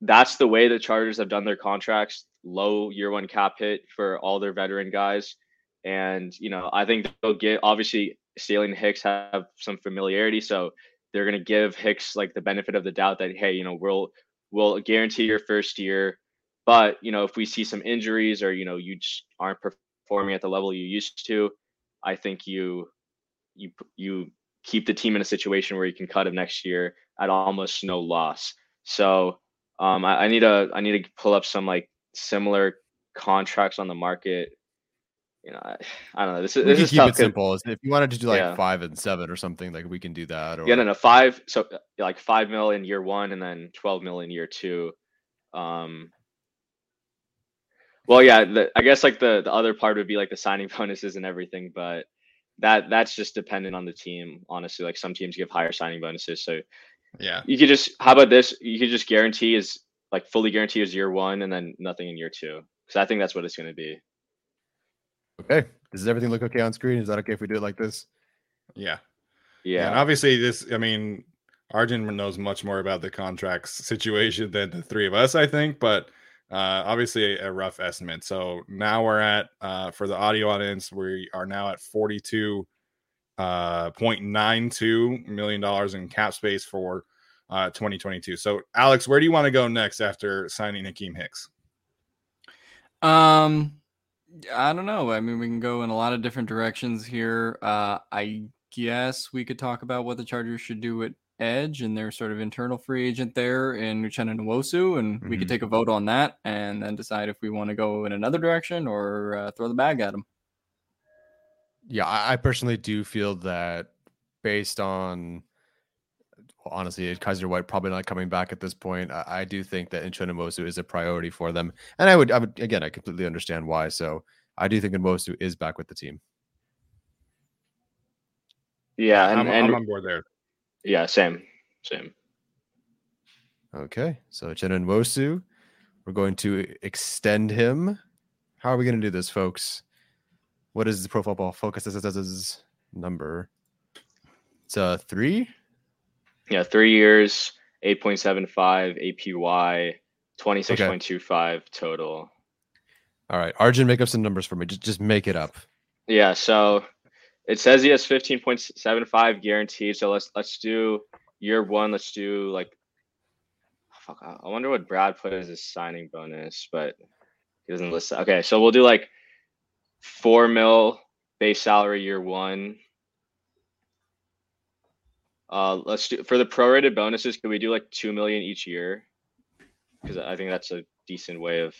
that's the way the Chargers have done their contracts. Low year 1 cap hit for all their veteran guys. And, you know, I think they'll get, obviously Staley and Hicks have some familiarity. So they're going to give Hicks like the benefit of the doubt that, hey, you know, we'll guarantee your first year, but, you know, if we see some injuries or, you know, you just aren't performing at the level you used to, I think you keep the team in a situation where you can cut him next year at almost no loss. So I need to pull up some like similar contracts on the market. You know, I don't know. This is keep tough. It simple. If you wanted to do like 5 and 7 or something, like we can do that. Or... Yeah, no, 5. So like $5 million in year 1, and then $12 million in year 2. Well, yeah, I guess like the other part would be like the signing bonuses and everything, but that's just dependent on the team. Honestly, like some teams give higher signing bonuses. So yeah, you could just, how about this? You could just guarantee is like fully guarantee is year 1 and then nothing in year 2. So I think that's what it's going to be. Okay. Does everything look okay on screen? Is that okay if we do it like this? Yeah. Yeah. And obviously this, I mean, Arjun knows much more about the contracts situation than the three of us, I think, but obviously a rough estimate. So now we're at, for the audio audience, we are now at $42.92 million in cap space for 2022. So Alex, where do you want to go next after signing Akeem Hicks? I don't know. I mean, we can go in a lot of different directions here. I guess we could talk about what the Chargers should do at edge and their sort of internal free agent there in Uchenna Nwosu, and we could take a vote on that and then decide if we want to go in another direction or throw the bag at him. Yeah, I personally do feel that based on honestly, Kyzir White probably not coming back at this point. I do think that Uchenna Nwosu is a priority for them. And I would again, I completely understand why. So I do think Nwosu is back with the team. Yeah. And I'm on board there. Yeah, same. Okay. So Uchenna Nwosu, we're going to extend him. How are we going to do this, folks? What is the Pro Football Focus number? It's 3. Yeah, 3 years, 8.75 APY, 26.25 total. All right, Arjun, make up some numbers for me. Just make it up. Yeah, so it says he has 15.75 guaranteed. So let's do year one. Let's do I wonder what Brad put as his signing bonus, but he doesn't list that. Okay, so we'll do $4 million base salary year one. Let's do, for the prorated bonuses, can we do $2 million each year? Because I think that's a decent way of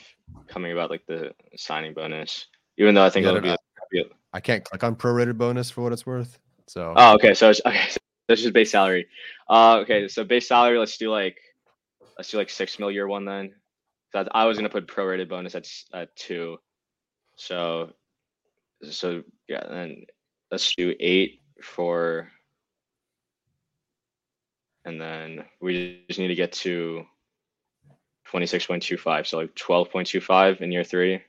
coming about the signing bonus. Even though I think I can't click on prorated bonus for what it's worth. So So that's just base salary. So base salary, let's do 6 million year one then. So I was gonna put prorated bonus at 2. So yeah, then let's do 8 for. And then we just need to get to 26.25, so 12.25 in year 3.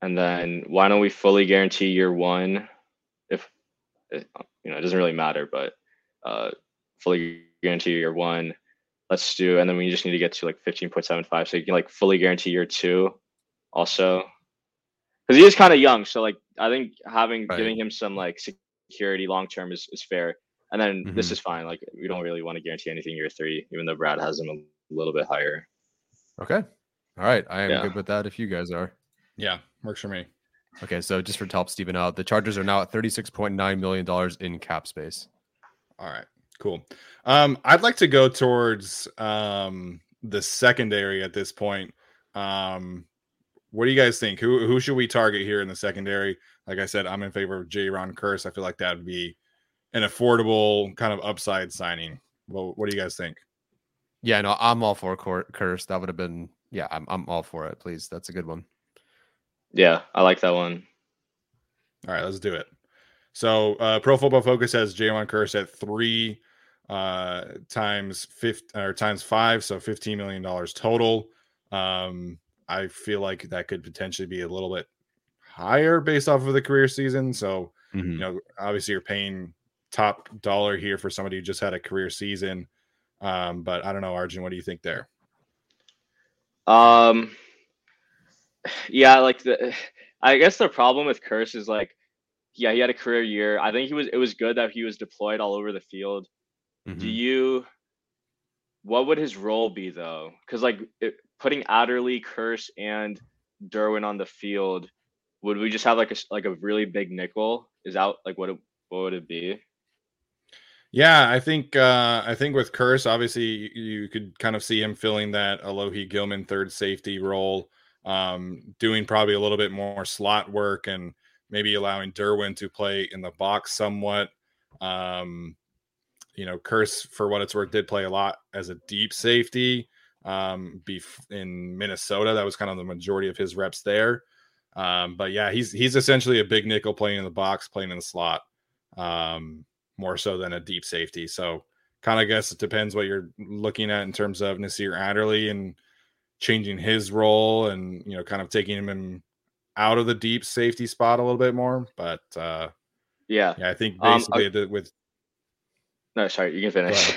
And then why don't we fully guarantee year 1? If it doesn't really matter, but fully guarantee year 1. Let's do, and then we just need to get to 15.75, so you can fully guarantee year 2, also, because he is kind of young. So I think giving him some security long term is fair. And then this is fine. We don't really want to guarantee anything year 3, even though Brad has them a little bit higher. Okay. All right. I am good with that if you guys are. Yeah. Works for me. Okay. So just to help Steven out, the Chargers are now at $36.9 million in cap space. All right. Cool. I'd like to go towards the secondary at this point. What do you guys think? Who should we target here in the secondary? Like I said, I'm in favor of Jayron Kearse. I feel like that would be an affordable kind of upside signing. Well, what do you guys think? Yeah, no, I'm all for Kearse. That would have been, I'm all for it. Please, that's a good one. Yeah, I like that one. All right, let's do it. So, Pro Football Focus has Jayron Kearse at 3 times 5, so $15 million total. I feel like that could potentially be a little bit higher based off of the career season. So, obviously, you're paying top dollar here for somebody who just had a career season, but I don't know, Arjun, what do you think there? I guess the problem with Kearse is he had a career year. I think it was good that he was deployed all over the field. What would his role be though? Because putting Adderley, Kearse, and Derwin on the field, would we just have a really big nickel? Is that what would it be? Yeah, I think with Kearse, obviously, you could kind of see him filling that Alohi Gilman third safety role, doing probably a little bit more slot work and maybe allowing Derwin to play in the box somewhat. Kearse, for what it's worth, did play a lot as a deep safety in Minnesota. That was kind of the majority of his reps there. But yeah, he's essentially a big nickel playing in the box, playing in the slot. More so than a deep safety. So kind of guess it depends what you're looking at in terms of Nasir Adderley and changing his role and, kind of taking him in out of the deep safety spot a little bit more. But I think basically no, sorry, you can finish.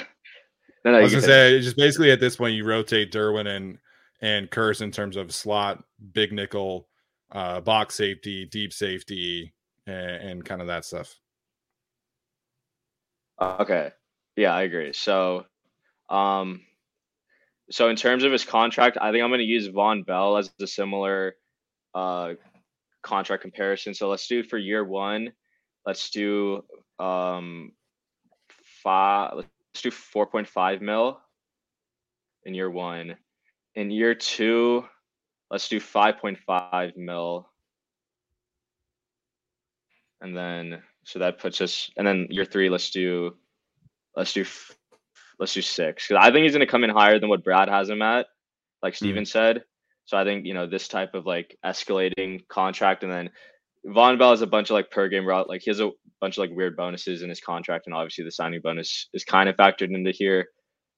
I was going to say, just basically at this point, you rotate Derwin and Kearse in terms of slot, big nickel, box safety, deep safety, and kind of that stuff. Okay. Yeah, I agree. So, in terms of his contract, I think I'm going to use Von Bell as a similar contract comparison. So let's do for year 1. Let's do 5. Let's do $4.5 million in year 1. In year 2, let's do $5.5 million, and then So that puts us, and then year three, let's do six. Cause I think he's going to come in higher than what Brad has him at, like Steven said. So I think, you know, this type of like escalating contract, and then Von Bell has a bunch of like per game route. Like he has a bunch of like weird bonuses in his contract. And obviously the signing bonus is kind of factored into here.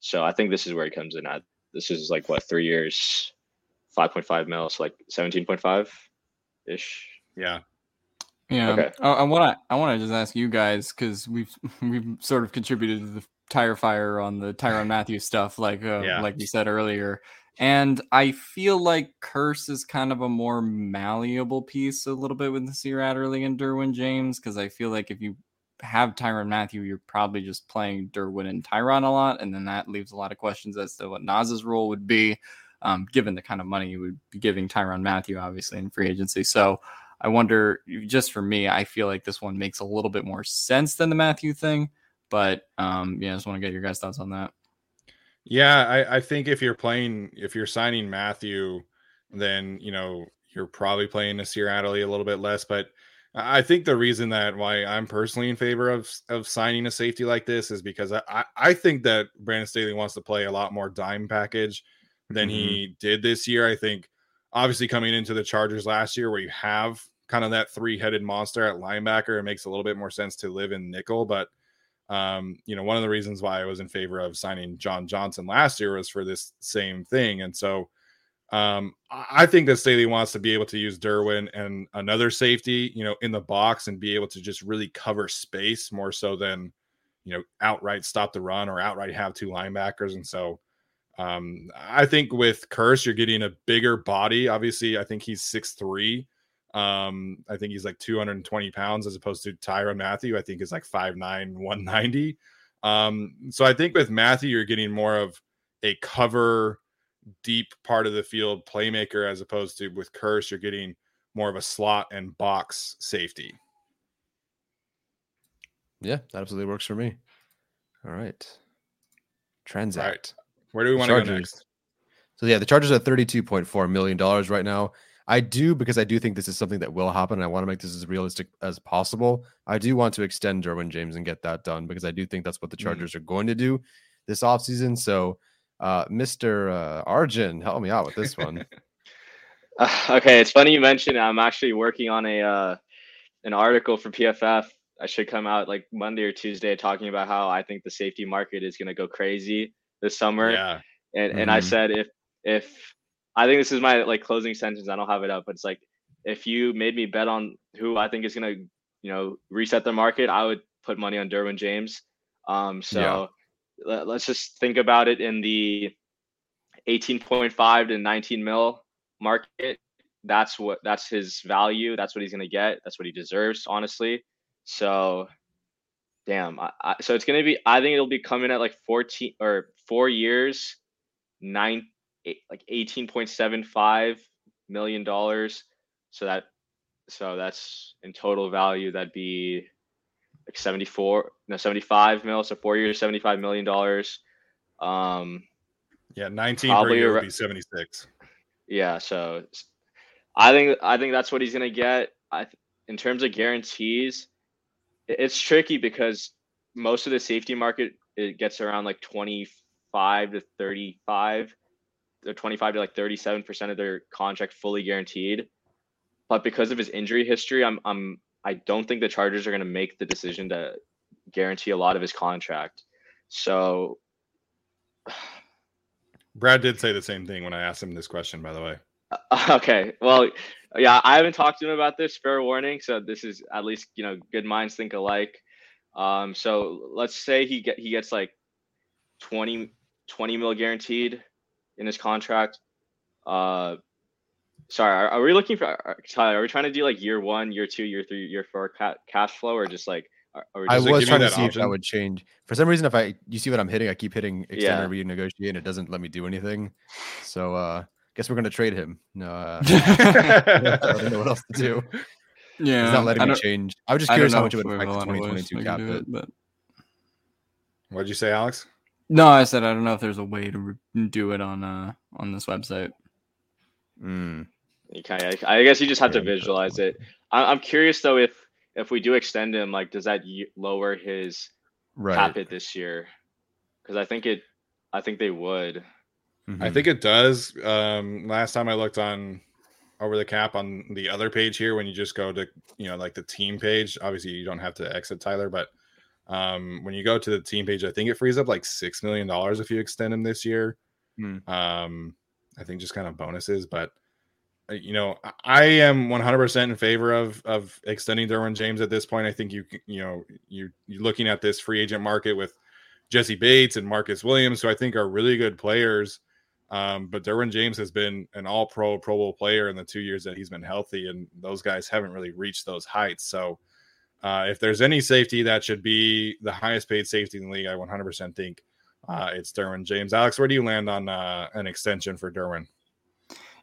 So I think this is where he comes in at. This is like what, 3 years, 5.5 mil. So like 17.5 ish. Yeah. Yeah. Okay. I want to just ask you guys, cause we've sort of contributed to the tire fire on the Tyrann Mathieu stuff. Like you said earlier, and I feel like Kearse is kind of a more malleable piece a little bit with Nasir Adderley and Derwin James, because I feel like if you have Tyrann Mathieu, you're probably just playing Derwin and Tyrann a lot, and then that leaves a lot of questions as to what Nas's role would be, given the kind of money you would be giving Tyrann Mathieu, obviously, in free agency. So I wonder, just for me, I feel like this one makes a little bit more sense than the Mathieu thing, but I just want to get your guys' thoughts on that. Yeah, I think if you're signing Mathieu, then, you know, you're probably playing Nasir Adderley a little bit less. But I think the reason that why I'm personally in favor of signing a safety like this is because I think that Brandon Staley wants to play a lot more dime package than he did this year. I think obviously coming into the Chargers last year, where you have kind of that three-headed monster at linebacker, it makes a little bit more sense to live in nickel. But you know, one of the reasons why I was in favor of signing John Johnson last year was for this same thing. And so I think that Staley wants to be able to use Derwin and another safety, you know, in the box and be able to just really cover space more so than, you know, outright stop the run or outright have two linebackers. And so I think with Kearse, you're getting a bigger body. Obviously, I think he's 6'3". I think he's like 220 pounds as opposed to Tyrann Mathieu, I think is like 5'9", 190. So I think with Mathieu, you're getting more of a cover deep part of the field playmaker, as opposed to with Kearse, you're getting more of a slot and box safety. Yeah, that absolutely works for me. All right. Transact. All right. Where do we want to go next? So yeah, the Chargers are $32.4 million right now. I do think this is something that will happen, and I want to make this as realistic as possible. I do want to extend Derwin James and get that done, because I do think that's what the Chargers are going to do this offseason. So, Mr. Arjun, help me out with this one. Okay, it's funny you mentioned it. I'm actually working on an article for PFF. I should come out like Monday or Tuesday, talking about how I think the safety market is going to go crazy this summer. Yeah. And I said if I think this is my like closing sentence. I don't have it up, but it's like, if you made me bet on who I think is going to, you know, reset the market, I would put money on Derwin James. Let's just think about it in the 18.5 to 19 mil market. That's his value. That's what he's going to get. That's what he deserves, honestly. So damn. So it's going to be, I think it'll be coming at like 14 or 4 years, 9, like $18.75 million. So that's in total value. That'd be like 75 mil. So 4 years, $75 million. 19 per year would be 76. Yeah. So I think that's what he's going to get. In terms of guarantees, it's tricky because most of the safety market, it gets around like 25 to 35. They're 25 to like 37% of their contract fully guaranteed, but because of his injury history, I don't think the Chargers are going to make the decision to guarantee a lot of his contract. So, Brad did say the same thing when I asked him this question, by the way. Okay, well, yeah, I haven't talked to him about this. Fair warning. So this is at least, you know, good minds think alike. So let's say he gets like 20 mil guaranteed in his contract. Are we looking for, Tyler, are we trying to do like year 1 year 2 year 3 year 4 cash flow, or just like are we just, I was trying to see option? If that would change for some reason. If you see what I'm hitting, I keep hitting extend and renegotiate, and it doesn't let me do anything, so guess we're going to trade him. I don't know what else to do. Yeah, it's not letting me change. I was just curious how much it would affect the 2022 cap hit. But what'd you say, Alex? No, I said I don't know if there's a way to do it on this website. I guess you just have to visualize it. I'm curious though if if we do extend him, like, does that lower his cap hit this year? Because I think they would. Mm-hmm. I think it does. Last time I looked on over the cap on the other page here, when you just go to, you know, like the team page, obviously you don't have to exit Tyler, but when you go to the team page, I think it frees up like $6 million if you extend him this year. Mm. I think just kind of bonuses, but you know, I am 100% in favor of extending Derwin James at this point. I think you're looking at this free agent market with Jesse Bates and Marcus Williams, who I think are really good players. But Derwin James has been an all-pro, Pro Bowl player in the 2 years that he's been healthy, and those guys haven't really reached those heights. So if there's any safety that should be the highest-paid safety in the league, I 100% think it's Derwin James. Alex, where do you land on an extension for Derwin?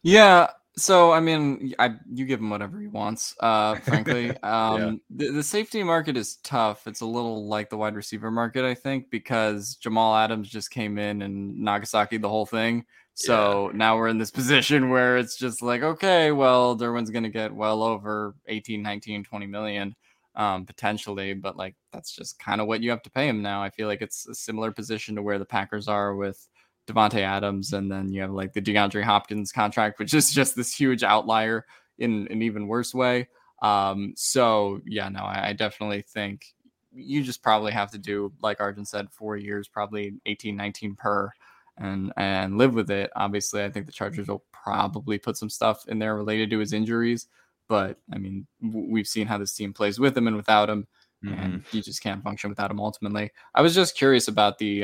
Yeah, so, I mean, you give him whatever he wants, frankly. The safety market is tough. It's a little like the wide receiver market, I think, because Jamal Adams just came in and Nagasaki the whole thing. So now we're in this position where it's just like, okay, well, Derwin's going to get well over 18, 19, 20 million potentially. But like, that's just kind of what you have to pay him now. I feel like it's a similar position to where the Packers are with Davante Adams. And then you have like the DeAndre Hopkins contract, which is just this huge outlier in an even worse way. I definitely think you just probably have to do, like Arjun said, 4 years, probably 18, 19 per. And live with it. Obviously, I think the Chargers will probably put some stuff in there related to his injuries. But, I mean, we've seen how this team plays with him and without him. Mm-hmm. And you just can't function without him ultimately. I was just curious about the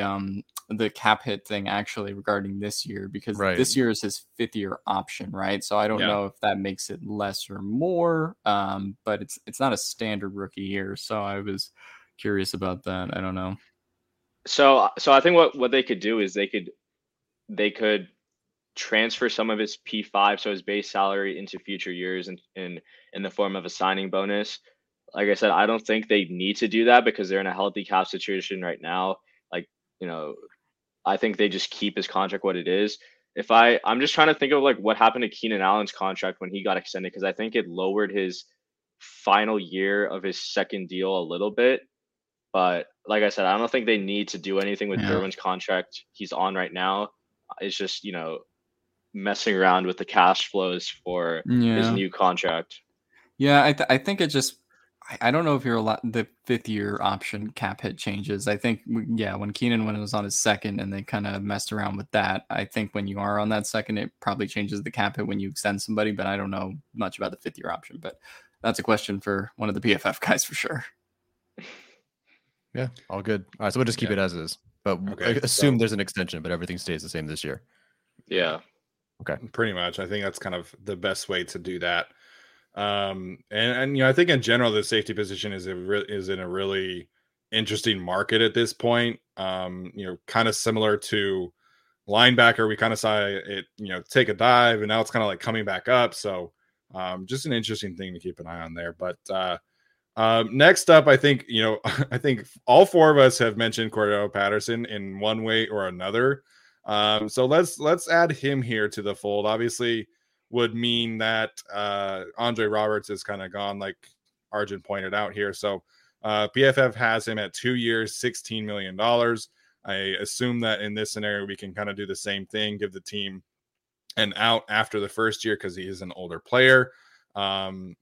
cap hit thing, actually, regarding this year. Because this year is his fifth-year option, right? So I don't know if that makes it less or more. But it's not a standard rookie year. So I was curious about that. I don't know. So I think what they could do is they could transfer some of his P5, so his base salary, into future years in the form of a signing bonus. Like I said, I don't think they need to do that because they're in a healthy cap situation right now. Like, you know, I think they just keep his contract what it is. If I'm just trying to think of like what happened to Keenan Allen's contract when he got extended, because I think it lowered his final year of his second deal a little bit. But like I said, I don't think they need to do anything with Derwin's contract he's on right now. It's just, you know, messing around with the cash flows for his new contract. Yeah, I think it just, I don't know if you're the fifth year option cap hit changes. I think, when Keenan was on his second and they kind of messed around with that. I think when you are on that second, it probably changes the cap hit when you extend somebody, but I don't know much about the fifth year option. But that's a question for one of the PFF guys for sure. Yeah, all good. All right, so we'll just keep it as is. But assume there's an extension, but everything stays the same this year. Yeah. Okay. Pretty much. I think that's kind of the best way to do that. And you know, I think in general the safety position is in a really interesting market at this point. You know, kind of similar to linebacker, we kind of saw it, you know, take a dive, and now it's kind of like coming back up. So, just an interesting thing to keep an eye on there. But next up, I think all four of us have mentioned Cordarrelle Patterson in one way or another. So let's add him here to the fold. Obviously, would mean that Andre Roberts is kind of gone, like Arjun pointed out here. So PFF has him at 2 years, $16 million. I assume that in this scenario, we can kind of do the same thing, give the team an out after the first year because he is an older player.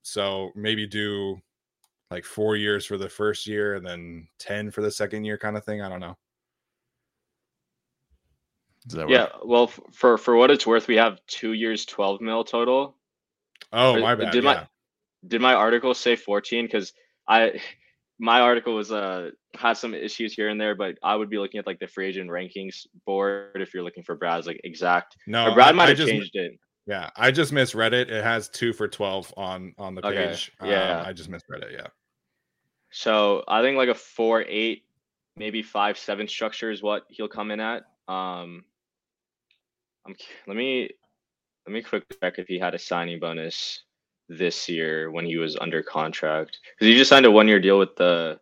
So maybe do like 4 years for the first year and then 10 for the second year kind of thing. I don't know. Does that work? Well, for what it's worth, we have 2 years, 12 mil total. Oh, my bad. Did my article say 14? Cause my article was, had some issues here and there, but I would be looking at like the free agent rankings board. If you're looking for Brad's like exact, or Brad might've changed it. Yeah. I just misread it. It has 2 for 12 on the page. I just misread it. Yeah. So I think like a 4-8, maybe 5-7 structure is what he'll come in at. Let me quick check if he had a signing bonus this year when he was under contract, because he just signed a 1 year deal with the.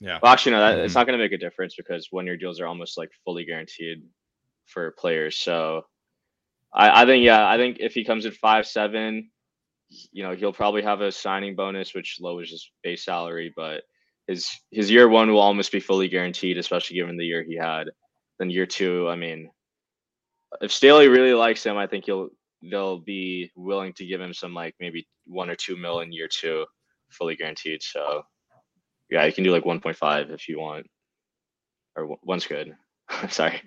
Yeah. Well, actually, no, it's not going to make a difference because 1 year deals are almost like fully guaranteed for players. So, I think if he comes in 5-7, you know, he'll probably have a signing bonus, which lowers his base salary, but his year one will almost be fully guaranteed, especially given the year he had. Then year two, I mean, if Staley really likes him, I think they'll be willing to give him some, like, maybe $1 or $2 million in year two, fully guaranteed. So yeah, you can do like 1.5 if you want, or one's good. Sorry.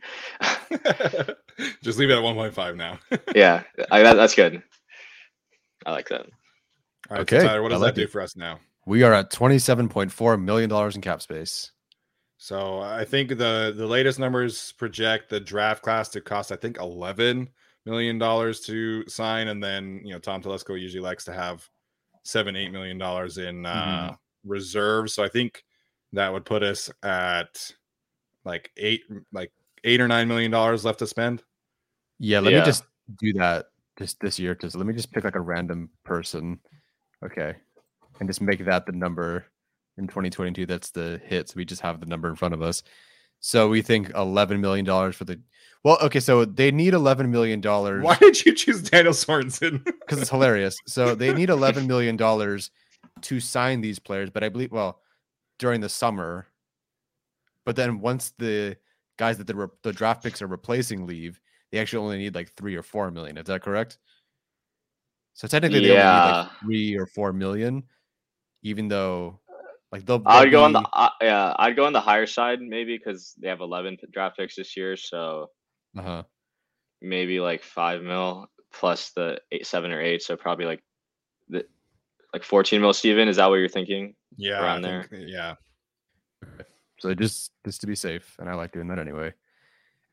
Just leave it at 1.5 now. Yeah, that's good. I like that. All right, okay. So Tyler, what does that do for us now? We are at $27.4 million in cap space. So I think the latest numbers project the draft class to cost, I think, $11 million to sign. And then, you know, Tom Telesco usually likes to have $7-8 million in reserves. So I think that would put us at like $8 or $9 million left to spend. Yeah, let me just do that this year. Because let me just pick like a random person, okay, and just make that the number in 2022. That's the hit. So we just have the number in front of us. So we think $11 million for the. Well, okay, so they need $11 million. Why did you choose Daniel Sorensen? Because it's hilarious. So they need $11 million to sign these players, but I believe during the summer. But then once the guys that the draft picks are replacing leave, they actually only need like $3 or $4 million. Is that correct? So technically, they only need like $3 or $4 million, even though like they'll. I'd go on the higher side maybe because they have 11 draft picks this year, so maybe like $5 million plus the 7 or 8, so probably like $14 million. Steven, is that what you're thinking? Yeah, around there. Yeah. So just to be safe, and I like doing that anyway.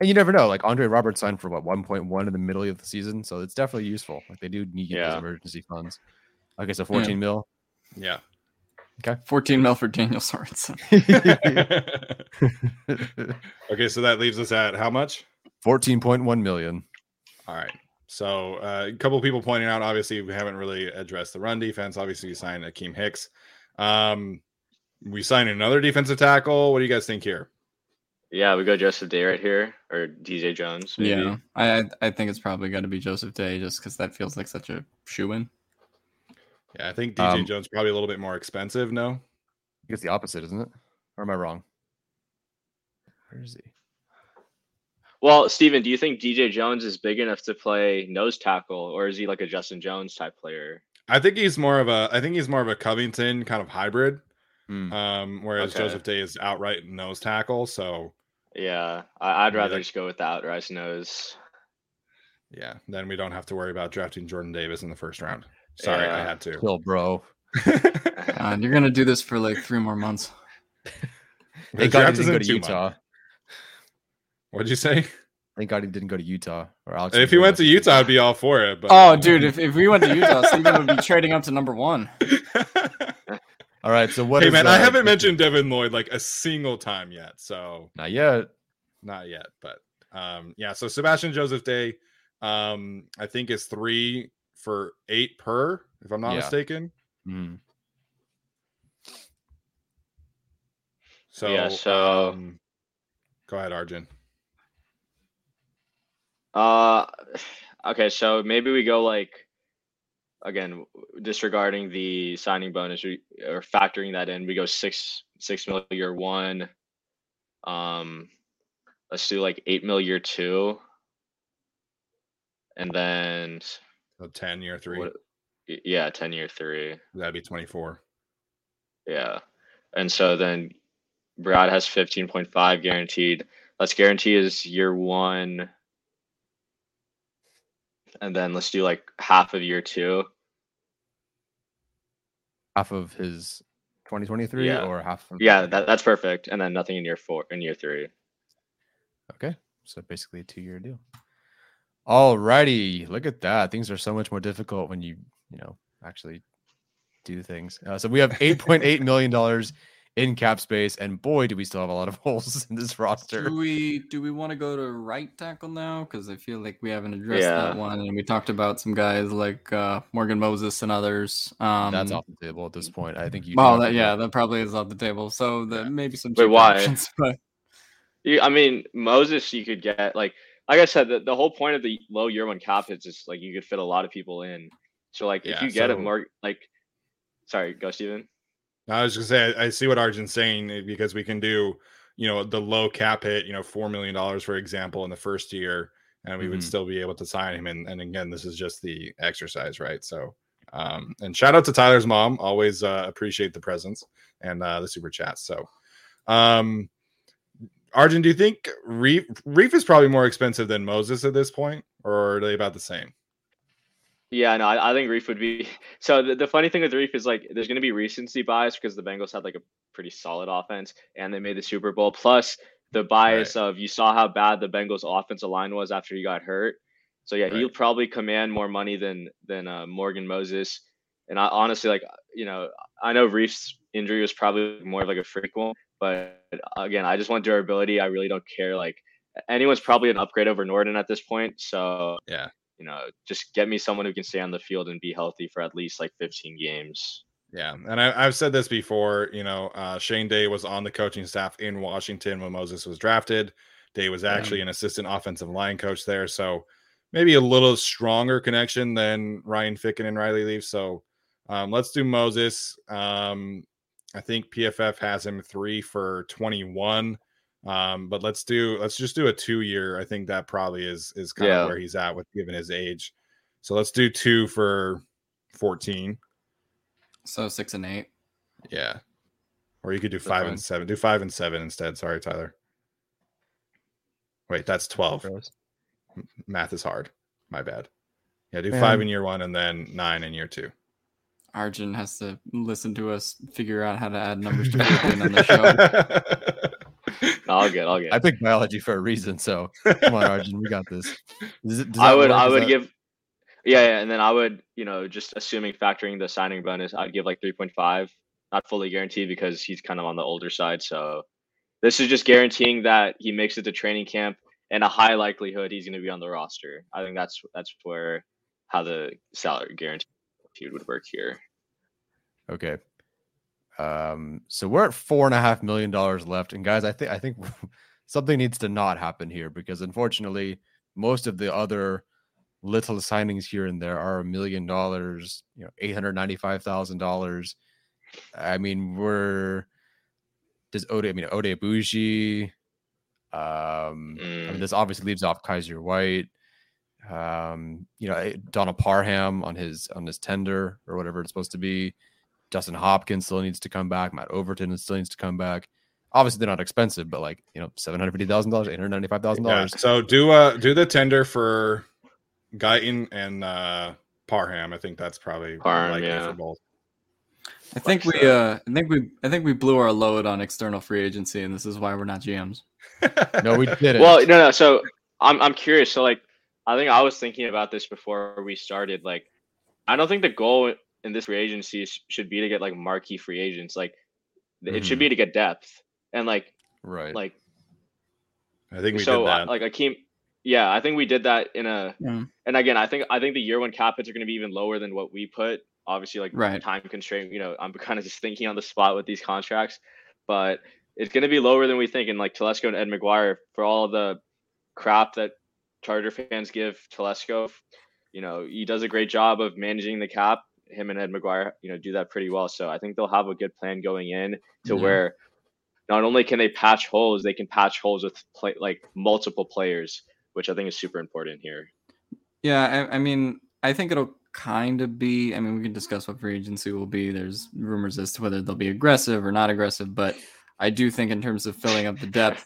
And you never know. Like Andre Roberts signed for 1.1 in the middle of the season, so it's definitely useful. Like they do need those emergency funds. Okay, so $14 million. Yeah. Okay, $14 million for Daniel Sorensen. Okay, so that leaves us at how much? $14.1 million. All right. So a couple of people pointing out, obviously we haven't really addressed the run defense. Obviously, you signed Akeem Hicks. We sign another defensive tackle. What do you guys think here? Yeah, we go Joseph Day right here, or DJ Jones. Maybe. Yeah, I think it's probably going to be Joseph Day just because that feels like such a shoe-in. Yeah, I think DJ Jones probably a little bit more expensive, no? I think it's the opposite, isn't it? Or am I wrong? Where is he? Well, Steven, do you think DJ Jones is big enough to play nose tackle, or is he like a Justin Jones type player? I think he's more of a Covington kind of hybrid. Whereas Joseph Day is outright nose tackle, so yeah, I'd rather just go with the outright nose. Yeah, then we don't have to worry about drafting Jordan Davis in the first round. Sorry, I had to. Still, bro, God, you're gonna do this for like 3 more months. Thank God he didn't go to Utah. What'd you say? Thank God he didn't go to Utah. Or Alex, if he went to Utah, I'd be all for it. But dude, if we went to Utah, Steven would be trading up to number 1. All right, so what? Hey, man, I haven't mentioned Devin Lloyd like a single time yet. So not yet. But yeah. So Sebastian Joseph Day, I think is 3 for $8 per, if I'm not mistaken. Mm. So yeah. So go ahead, Arjun. Okay. So maybe we go like. Again, disregarding the signing bonus or factoring that in, we go six mil year one. Let's do like $8 million year two, and then 10 year three. 10 year three. That'd be 24. Yeah, and so then Brad has 15.5 guaranteed. Let's guarantee his year one. And then let's do like half of year two. Half of his 2023 or half of that's perfect. And then nothing in year 4 in year 3. Okay. So basically a 2-year deal. All righty. Look at that. Things are so much more difficult when you know, actually do things. So we have $8.8 million in cap space, and boy, do we still have a lot of holes in this roster. Do we want to go to right tackle now? Because I feel like we haven't addressed that one, and we talked about some guys like Morgan Moses and others. That's off the table at this point. I think you. Well, that probably is off the table. So maybe some. Wait, why? Options, but... I mean, Moses, you could get like I said. The whole point of the low year one cap hits is like you could fit a lot of people in. So, like, if you get a Morgan, like, sorry, go Steven. I was just going to say, I see what Arjun's saying, because we can do, you know, the low cap hit, you know, $4 million, for example, in the first year, and we would still be able to sign him. And again, this is just the exercise, right? So, and shout out to Tyler's mom. Always appreciate the presence and the super chat. So, Arjun, do you think Reef is probably more expensive than Moses at this point, or are they about the same? Yeah, no, I think Reef would be. So the funny thing with Reef is, like, there's going to be recency bias because the Bengals had, like, a pretty solid offense and they made the Super Bowl. Plus the bias of, you saw how bad the Bengals offensive line was after he got hurt. So yeah, he'll probably command more money than Morgan Moses. And I honestly, like, you know, I know Reef's injury was probably more of like a freak one, but again, I just want durability. I really don't care. Like, anyone's probably an upgrade over Norden at this point. So yeah. You know, just get me someone who can stay on the field and be healthy for at least like 15 games. Yeah. And I've said this before, you know, Shane Day was on the coaching staff in Washington when Moses was drafted. Day was actually an assistant offensive line coach there. So maybe a little stronger connection than Ryan Ficken and Riley Leaf. So let's do Moses. I think PFF has him 3 for 21. But let's just do a 2-year. I think that probably is kind of where he's at with, given his age. So let's do 2 for 14. So 6 and 8. Yeah. Or you could do 5 and 7. Do 5 and 7 instead. Sorry, Tyler. Wait, that's 12. Math is hard. My bad. Yeah. Do 5 in year 1 and then 9 in year 2. Arjun has to listen to us figure out how to add numbers to on the show. I'll get. I picked biology for a reason, so come on, Arjun, we got this. And then I would, you know, just assuming factoring the signing bonus, I'd give like 3.5, not fully guaranteed because he's kind of on the older side. So this is just guaranteeing that he makes it to training camp and a high likelihood he's going to be on the roster. I think that's where how the salary guarantee would work here. Okay. So we're at $4.5 million left, and guys, I think something needs to not happen here, because unfortunately, most of the other little signings here and there are $1 million, you know, $895,000. I mean, Ode Abuji. I mean, this obviously leaves off Kyzir White. You know, Donald Parham on his tender or whatever it's supposed to be. Justin Hopkins still needs to come back. Matt Overton still needs to come back. Obviously, they're not expensive, but, like, you know, $750,000, $895,000. Yeah, so do the tender for Guyton and Parham. I think that's probably likely for both. I think we blew our load on external free agency, and this is why we're not GMs. No, we didn't. Well, no. So I'm curious. So, like, I think I was thinking about this before we started. Like, I don't think the goal in this free agency should be to get like marquee free agents. Like, it should be to get depth and like I think we so, did that. Like Akeem. Yeah. I think we did that and again, I think the year 1 cap hits are going to be even lower than what we put, obviously, like time constraint, you know, I'm kind of just thinking on the spot with these contracts, but it's going to be lower than we think. And like Telesco and Ed McGuire, for all of the crap that Charger fans give Telesco, you know, he does a great job of managing the cap. Him and Ed McGuire, you know, do that pretty well. So I think they'll have a good plan going in to where not only can they patch holes, they can patch holes with multiple players, which I think is super important here. Yeah, I mean, I think it'll kind of be, I mean, we can discuss what free agency will be. There's rumors as to whether they'll be aggressive or not aggressive, but I do think in terms of filling up the depth,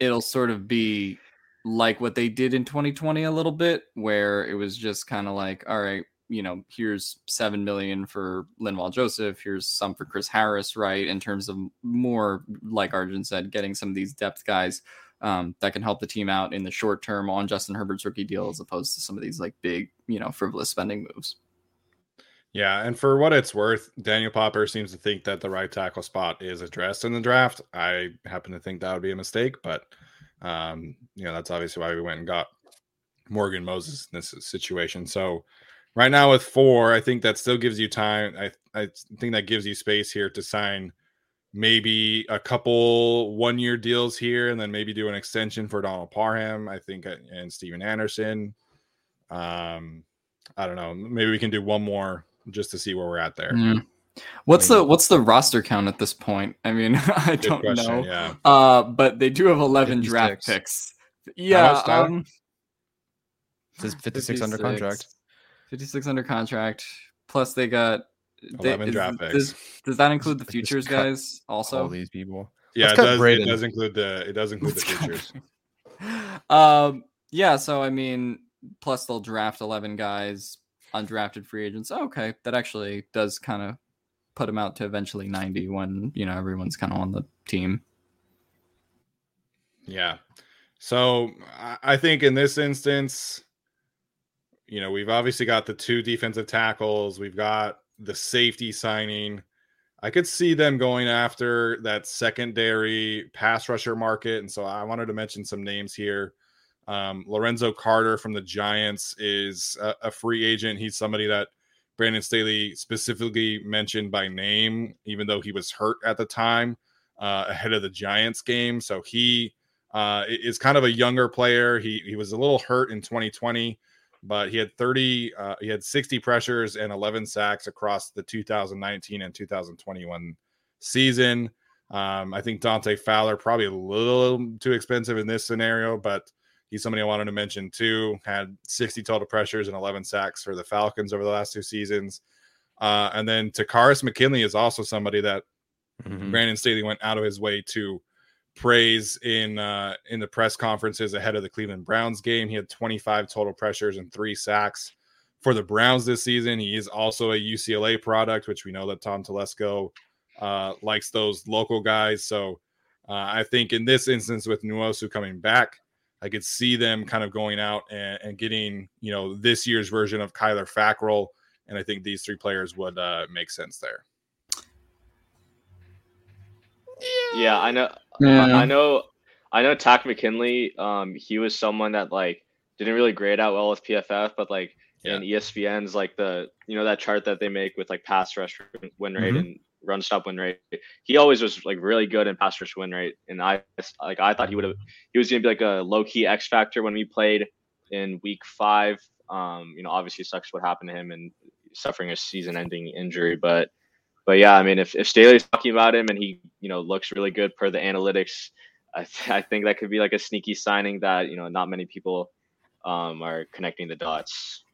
it'll sort of be like what they did in 2020 a little bit, where it was just kind of like, all right, you know, here's $7 million for Linval Joseph. Here's some for Chris Harris, right? In terms of more, like Arjun said, getting some of these depth guys that can help the team out in the short term on Justin Herbert's rookie deal, as opposed to some of these like big, you know, frivolous spending moves. Yeah. And for what it's worth, Daniel Popper seems to think that the right tackle spot is addressed in the draft. I happen to think that would be a mistake, but you know, that's obviously why we went and got Morgan Moses in this situation. So, right now with 4, I think that still gives you time. I think that gives you space here to sign maybe a couple 1-year deals here, and then maybe do an extension for Donald Parham, I think, and Steven Anderson. I don't know. Maybe we can do one more just to see where we're at there. Mm. What's the roster count at this point? I mean, I don't know. Yeah. But they do have 11 draft picks. Yeah. This is 56 under contract. 56 under contract. Plus they got 11 draft picks. Does that include the futures guys also? All these people. Yeah, it does include the futures. Yeah, so I mean, plus they'll draft 11 guys, undrafted free agents. Oh, okay, that actually does kind of put them out to eventually 90 when, you know, everyone's kind of on the team. Yeah. So I think in this instance, you know, we've obviously got the two defensive tackles. We've got the safety signing. I could see them going after that secondary pass rusher market. And so I wanted to mention some names here. Lorenzo Carter from the Giants is a free agent. He's somebody that Brandon Staley specifically mentioned by name, even though he was hurt at the time ahead of the Giants game. So he is kind of a younger player. He was a little hurt in 2020, but he had 60 pressures and 11 sacks across the 2019 and 2021 season. I think Dante Fowler probably a little too expensive in this scenario, but he's somebody I wanted to mention too. Had 60 total pressures and 11 sacks for the Falcons over the last two seasons. And then Takaris McKinley is also somebody that Brandon Staley went out of his way to praise in the press conferences ahead of the Cleveland Browns game. He had 25 total pressures and 3 sacks for the Browns this season. He is also a UCLA product, which we know that Tom Telesco likes those local guys. So I think in this instance with Nwosu coming back, I could see them kind of going out and getting, you know, this year's version of Kyler Fackrell. And I think these three players would make sense there. Yeah, I know. Yeah. I know Tack McKinley. He was someone that like didn't really grade out well with PFF, but like in ESPN's like the, you know, that chart that they make with like pass rush win rate and run stop win rate, he always was like really good in pass rush win rate, and I thought he was gonna be like a low-key X factor when we played in week 5. You know, obviously sucks what happened to him and suffering a season-ending injury, but yeah, I mean, if Staley's talking about him and he, you know, looks really good per the analytics, I think that could be like a sneaky signing that, you know, not many people are connecting the dots.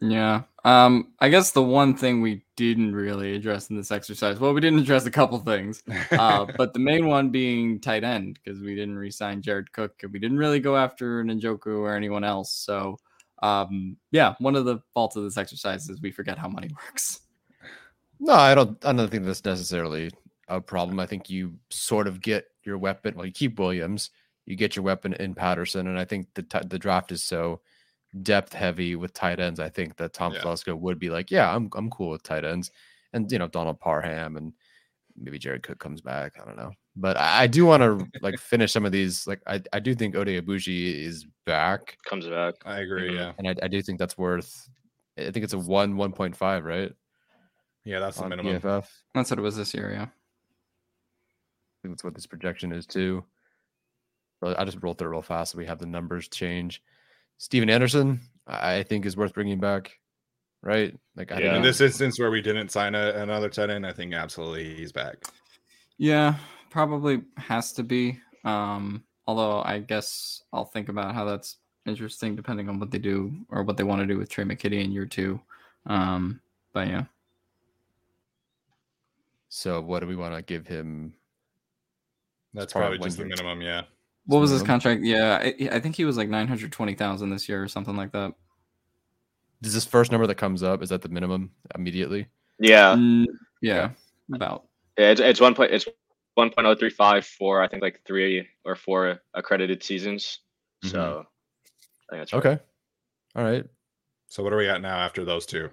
Yeah. I guess the one thing we didn't really address in this exercise, well, we didn't address a couple things, but the main one being tight end, because we didn't re-sign Jared Cook and we didn't really go after Njoku or anyone else. So, yeah, one of the faults of this exercise is we forget how money works. No, I don't think that's necessarily a problem. I think you sort of get your weapon. Well, you keep Williams, you get your weapon in Patterson. And I think the draft is so depth heavy with tight ends. I think that Tom Telesco would be like, yeah, I'm cool with tight ends, and you know, Donald Parham and maybe Jared Cook comes back. I don't know, but I do want to like finish some of these. Like I do think Ode Abuji is back. Comes back. I agree. Yeah, and I do think that's worth. I think it's a 1.5, right? Yeah, that's the minimum. PFF. That's what it was this year. Yeah, I think that's what this projection is too. I just rolled through it real fast. So we have the numbers change. Steven Anderson, I think, is worth bringing back, right? Like, in this instance where we didn't sign another tight end, I think absolutely he's back. Yeah, probably has to be. Although I guess I'll think about how that's interesting depending on what they do or what they want to do with Trey McKitty in year 2. But yeah. So what do we want to give him? That's probably just the minimum, yeah. What was his contract? Yeah, I think he was like $920,000 this year or something like that. Is this first number that comes up? Is that the minimum immediately? Yeah, about. Yeah, it's 1.035 for I think like 3 or 4 accredited seasons. So I think that's right. Okay. All right. So what are we at now after those two?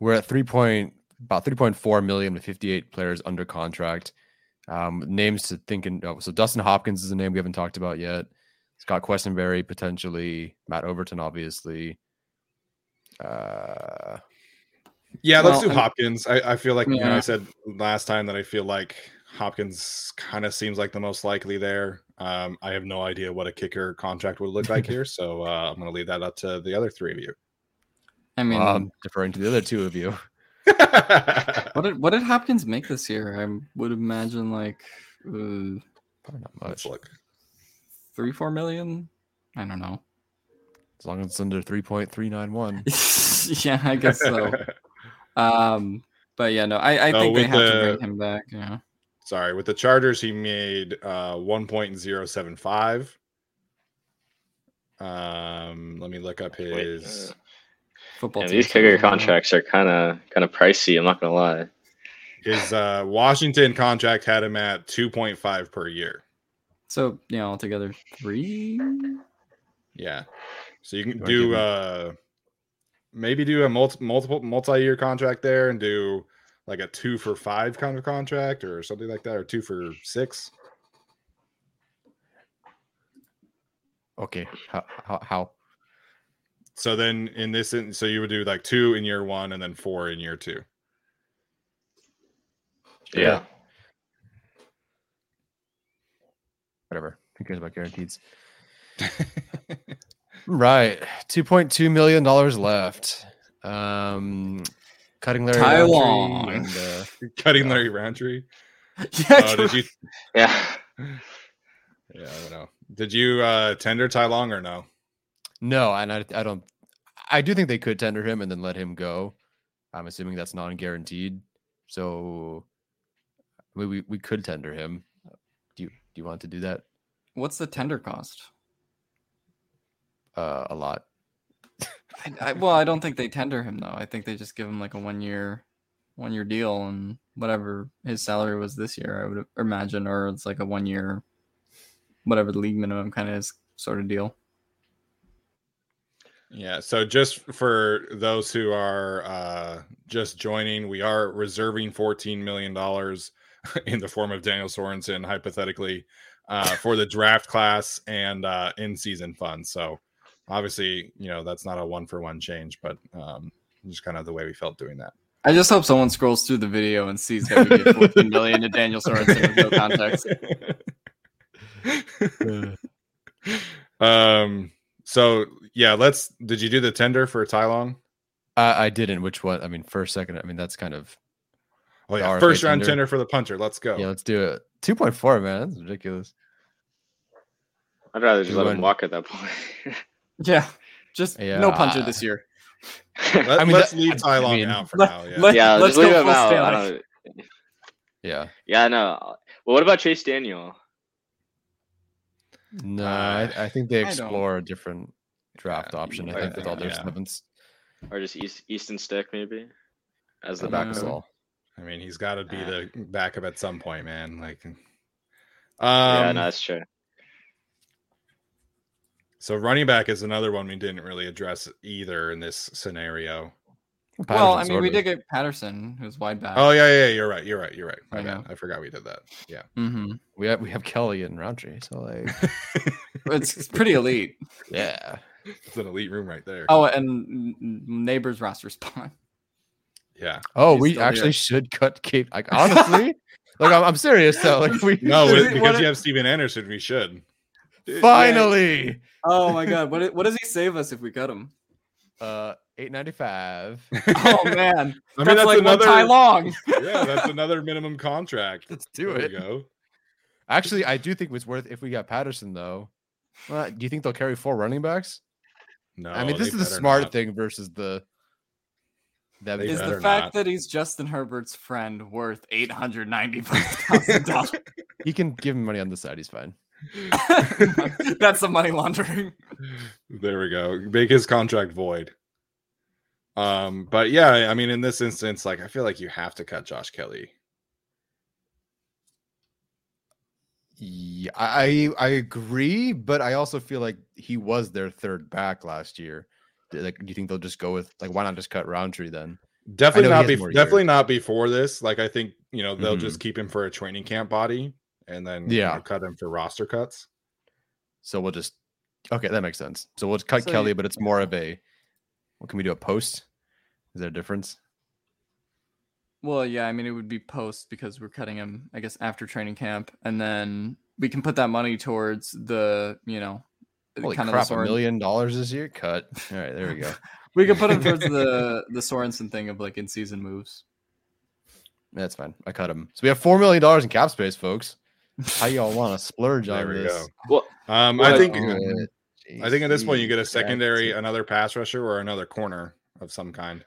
We're at about 3.4 million with 58 players under contract. Names to think in. So Dustin Hopkins is a name we haven't talked about yet. Scott Questenberry, potentially. Matt Overton, obviously. Let's do Hopkins. I feel like, you know, I said last time that I feel like Hopkins kind of seems like the most likely there. I have no idea what a kicker contract would look like here, so I'm going to leave that up to the other three of you. I mean, I'm deferring to the other two of you. What did Hopkins make this year? I would imagine like probably not much, like 3-4 million. I don't know. As long as it's under 3.391. Yeah, I guess so. But yeah, no, I think they have to bring him back. Yeah. Sorry, with the Chargers, he made 1.075. Let me look up his football. Yeah, these kicker contracts are kind of pricey. I'm not gonna lie. His Washington contract had him at 2.5 per year. So yeah, altogether 3. Yeah. So you can do maybe do a multi-year contract there and do like a 2 for 5 kind of contract or something like that, or 2 for 6. Okay. How? So then so you would do like 2 in year 1 and then 4 in year 2. Yeah. Whatever. Who cares about guarantees? Right. $2.2 million left. Cutting Larry Roundtree. And, cutting Larry Roundtree? Yeah. Yeah, I don't know. Did you tender Ty Long or no? No, and I don't. I do think they could tender him and then let him go. I'm assuming that's non-guaranteed. So we could tender him. Do you want to do that? What's the tender cost? A lot. I don't think they tender him though. I think they just give him like a one year deal and whatever his salary was this year, I would imagine, or it's like a 1 year, whatever the league minimum kind of is sort of deal. Yeah. So just for those who are just joining, we are reserving $14 million in the form of Daniel Sorensen, hypothetically, for the draft class and in-season funds. So obviously, you know, that's not a 1-for-1 change, but just kind of the way we felt doing that. I just hope someone scrolls through the video and sees that we get $14 million to Daniel Sorensen with no context. So yeah, did you do the tender for Ty Long? I didn't. Which one? I mean, first, second. I mean, that's kind of. Oh yeah, first round tender for the punter. Let's go. Yeah, let's do it. 2.4, man, that's ridiculous. I'd rather just let him walk at that point. Yeah, no punter this year. Let's leave Ty Long out for now. Yeah, let's leave him out. Yeah. Yeah, no. Well, what about Chase Daniel? No, I think they explore a different draft option. I think with all their sevens, or just Easton Stick maybe as the backup. I mean, he's got to be the backup at some point, man. Like, yeah, no, that's true. So running back is another one we didn't really address either in this scenario. Well, I mean, we did get Patterson, who's wide back. Oh yeah, you're right. My bad. I forgot we did that. Yeah, mm-hmm. we have Kelly and Roundtree, so like it's pretty elite. Yeah, it's an elite room right there. Oh, and neighbors roster spawn. Yeah. Oh, we actually should cut Kate. Like honestly, like I'm serious though. Like because you have Steven Anderson, we should. Finally. Yeah. Oh my God, what does he save us if we cut him? $895. Oh man, I mean, that's like another Ty Long. Yeah, that's another minimum contract. Let's do there it. We go. Actually, I do think it's worth if we got Patterson though. Well, do you think they'll carry 4 running backs? No, I mean this is the smart thing versus the. That is the fact that he's Justin Herbert's friend worth $895,000. He can give him money on the side. He's fine. That's the money laundering. There we go. Make his contract void. But yeah, I mean, in this instance, like I feel like you have to cut Josh Kelly. Yeah, I agree, but I also feel like he was their third back last year. Like, do you think they'll just go with like why not just cut Roundtree then? Definitely not before this. Like, I think you know they'll just keep him for a training camp body and then cut him for roster cuts. So we'll just that makes sense. So we'll cut Kelly, but it's more of a. Well, can we do a post? Is there a difference? Well, yeah, I mean, it would be post because we're cutting him, I guess, after training camp. And then we can put that money towards the, you know, Holy kind crap, of $1 million this year? Cut. All right, there we go. We could put him towards the Sorensen thing of like in-season moves. That's fine. I cut him. So we have $4 million in cap space, folks. How y'all want to splurge on this? There we go. Well, I think at this point you get a secondary, another pass rusher, or another corner of some kind.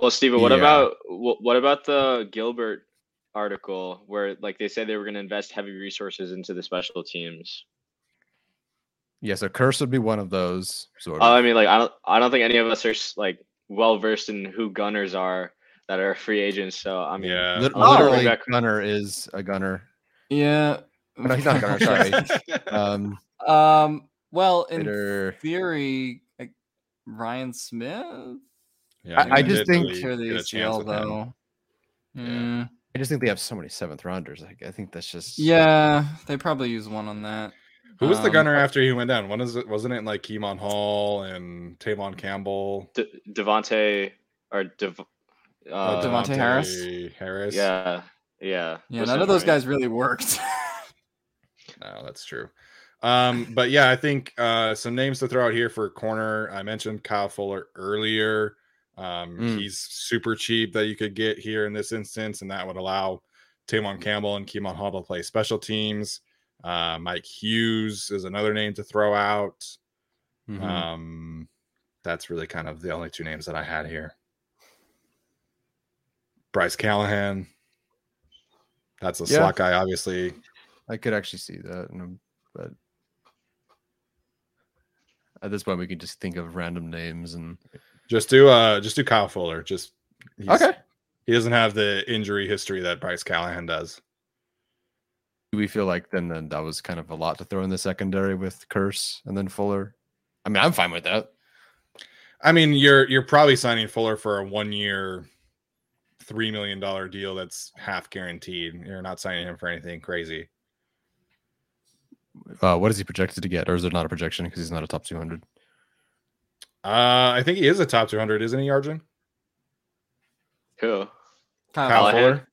Well, Steven, what about the Gilbert article where like they said they were going to invest heavy resources into the special teams? Yeah, so Kearse would be one of those. Sort of. I mean, like I don't think any of us are like well versed in who gunners are that are free agents. So I mean, literally, gunner is a gunner. Yeah, no, he's not a gunner. Sorry. Well, in theory, like, Ryan Smith. Yeah, I just think they're the ACL though. Yeah. I just think they have so many seventh rounders. Like, I think that's just They probably use one on that. Who was the gunner after he went down? Wasn't it like Ke'Mon Hall and Tavon Campbell? Davante Harris. Yeah. None of those guys really worked. No, that's true. But yeah, I think some names to throw out here for corner. I mentioned Kyle Fuller earlier. He's super cheap that you could get here in this instance, and that would allow Tavon Campbell and Ke'Mon Hall to play special teams. Mike Hughes is another name to throw out. Mm-hmm. That's really kind of the only two names that I had here. Bryce Callahan. That's a slot guy, obviously. I could actually see that, but at this point we could just think of random names and just do Kyle Fuller. He doesn't have the injury history that Bryce Callahan does. Do we feel like then that was kind of a lot to throw in the secondary with Kearse and then Fuller? I mean, I'm fine with that. I mean, you're probably signing Fuller for a 1-year, $3 million deal that's half guaranteed. You're not signing him for anything crazy. What is he projected to get? Or is there not a projection because he's not a top 200? I think he is a top 200, isn't he, Arjun? Who? Kyle Fuller?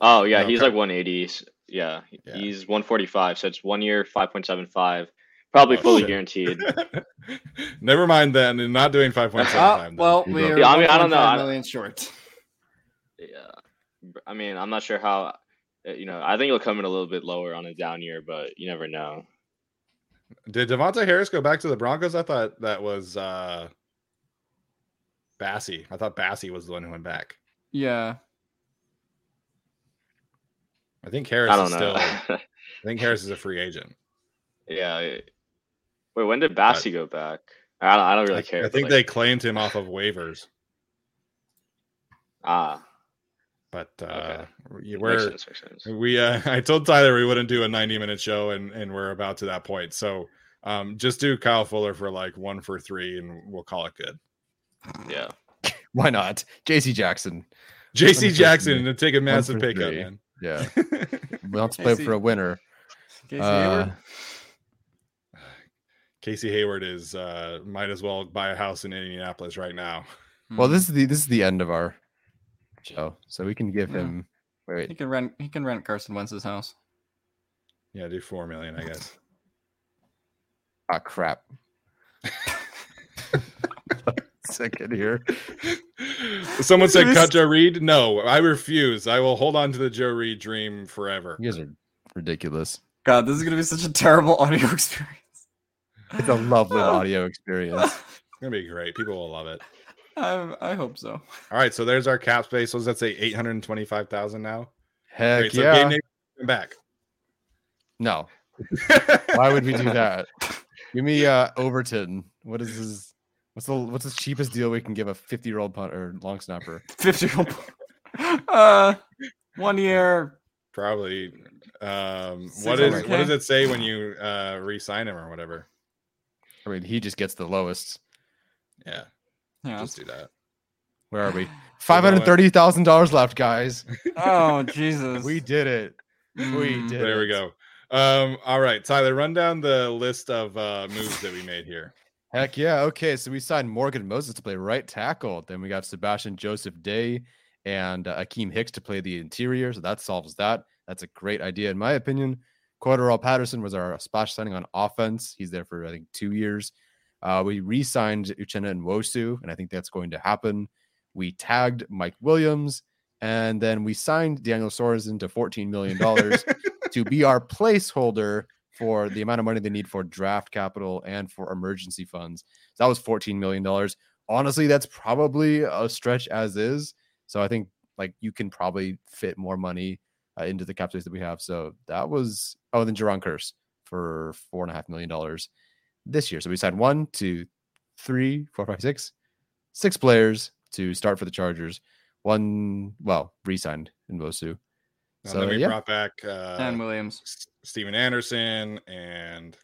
Oh, yeah, no, he's like 180. Yeah, he's 145, so it's 1 year, 5.75, probably fully guaranteed. Never mind then, and not doing 5.75. Well, we're I don't know. $1 million short. Yeah, I mean, I'm not sure how. You know, I think he'll come in a little bit lower on a down year, but you never know. Did Davante Harris go back to the Broncos? I thought that was Bassey. I thought Bassey was the one who went back. Yeah. I think Harris is still. I think Harris is a free agent. Yeah. Wait, when did Bassey go back? I don't really care. I think they claimed him off of waivers. But okay. I told Tyler we wouldn't do a 90-minute show, and we're about to that point. So just do Kyle Fuller for like 1 for 3, and we'll call it good. Yeah. Why not? JC Jackson to take a massive pay cut, man. Yeah, let's play for a winner. Casey Hayward is might as well buy a house in Indianapolis right now. Well, this is the end of our show, so we can give him. Wait, he can rent Carson Wentz's house. Yeah, do $4 million, I guess. Ah, crap. Second here. Someone said cut Joe Reed. No, I refuse. I will hold on to the Joe Reed dream forever. You guys are ridiculous. God, this is gonna be such a terrible audio experience. It's a lovely audio experience. It's gonna be great. People will love it. I hope so. All right, so there's our cap space. So let's say 825,000 now. Heck great, so yeah. Game back. No. Why would we do that? Give me Overton. What is his? What's the cheapest deal we can give a 50-year-old punt or long snapper? 50-year-old, 1 year, probably. What does it say when you re-sign him or whatever? I mean, he just gets the lowest. Yeah. Just do that. Where are we? $530,000 left, guys. Oh Jesus! We did it. There we go. All right, Tyler, run down the list of moves that we made here. Heck yeah. Okay, so we signed Morgan Moses to play right tackle. Then we got Sebastian Joseph Day and Akeem Hicks to play the interior. So that solves that. That's a great idea, in my opinion. Cordarrelle Patterson was our splash signing on offense. He's there for, I think, 2 years. We re-signed Uchenna Nwosu, and I think that's going to happen. We tagged Mike Williams, and then we signed Daniel Sorensen to $14 million to be our placeholder for the amount of money they need for draft capital and for emergency funds. So that was $14 million. Honestly, that's probably a stretch as is. So I think like you can probably fit more money into the cap space that we have. So that was, then Jayron Kearse for $4.5 million this year. So we signed 6 players to start for the Chargers. Re-signed Nwosu. So then we brought back and Williams, Steven Anderson, and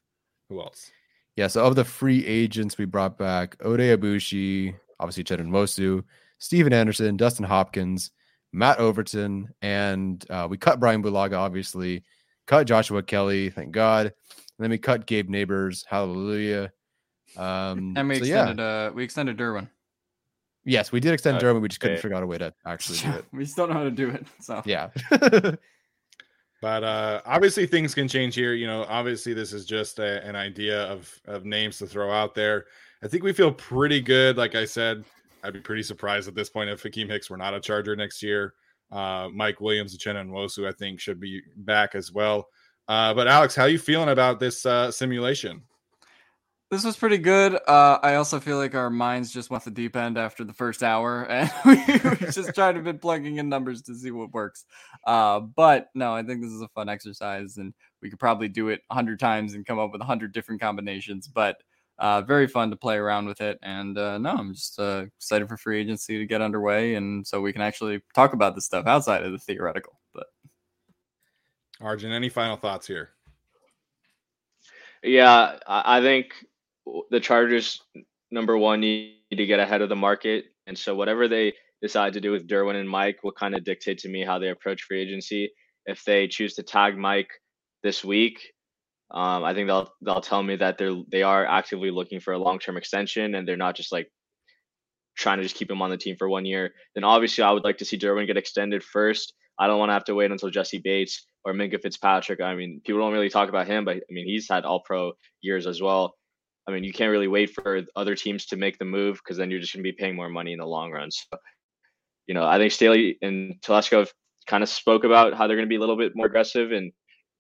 who else? Yeah, so of the free agents, we brought back Ode Abushi, obviously Uchenna Nwosu, Steven Anderson, Dustin Hopkins, Matt Overton, and we cut Bryan Bulaga, obviously, cut Joshua Kelly, thank God, and then we cut Gabe Neighbors, hallelujah. And we extended Derwin. Yes, we did extend Derwin. We just couldn't figure out a way to actually do it. We still know how to do it. So yeah. But obviously things can change here. You know, obviously this is just an idea of names to throw out there. I think we feel pretty good. Like I said, I'd be pretty surprised at this point if Akeem Hicks were not a Charger next year. Mike Williams, Uchenna Nwosu, I think should be back as well. But Alex, how are you feeling about this simulation? This was pretty good. I also feel like our minds just went to the deep end after the first hour, and we just tried to be plugging in numbers to see what works. But no, I think this is a fun exercise, and we could probably do it 100 times and come up with 100 different combinations. But very fun to play around with it. And I'm just excited for free agency to get underway, and so we can actually talk about this stuff outside of the theoretical. But Arjun, any final thoughts here? Yeah, I think the Chargers, number one, need to get ahead of the market. And so whatever they decide to do with Derwin and Mike will kind of dictate to me how they approach free agency. If they choose to tag Mike this week, I think they'll tell me that they are actively looking for a long-term extension, and they're not just like trying to just keep him on the team for 1 year. Then obviously I would like to see Derwin get extended first. I don't want to have to wait until Jesse Bates or Minka Fitzpatrick. I mean, people don't really talk about him, but I mean, he's had all-pro years as well. I mean, you can't really wait for other teams to make the move, because then you're just going to be paying more money in the long run. So, you know, I think Staley and Telesco have kind of spoke about how they're going to be a little bit more aggressive, and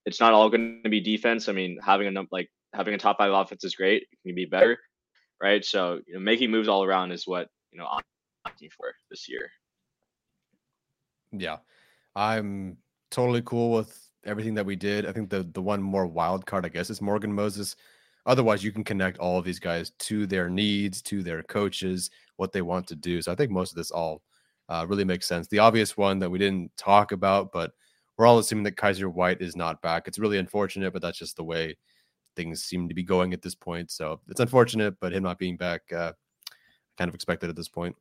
it's not all going to be defense. I mean, having a top five offense is great. It can be better, right? So, you know, making moves all around is what, you know, I'm looking for this year. Yeah, I'm totally cool with everything that we did. I think the one more wild card, I guess, is Morgan Moses. Otherwise, you can connect all of these guys to their needs, to their coaches, what they want to do. So I think most of this all really makes sense. The obvious one that we didn't talk about, but we're all assuming that Kyzir White is not back. It's really unfortunate, but that's just the way things seem to be going at this point. So it's unfortunate, but him not being back, kind of expected at this point.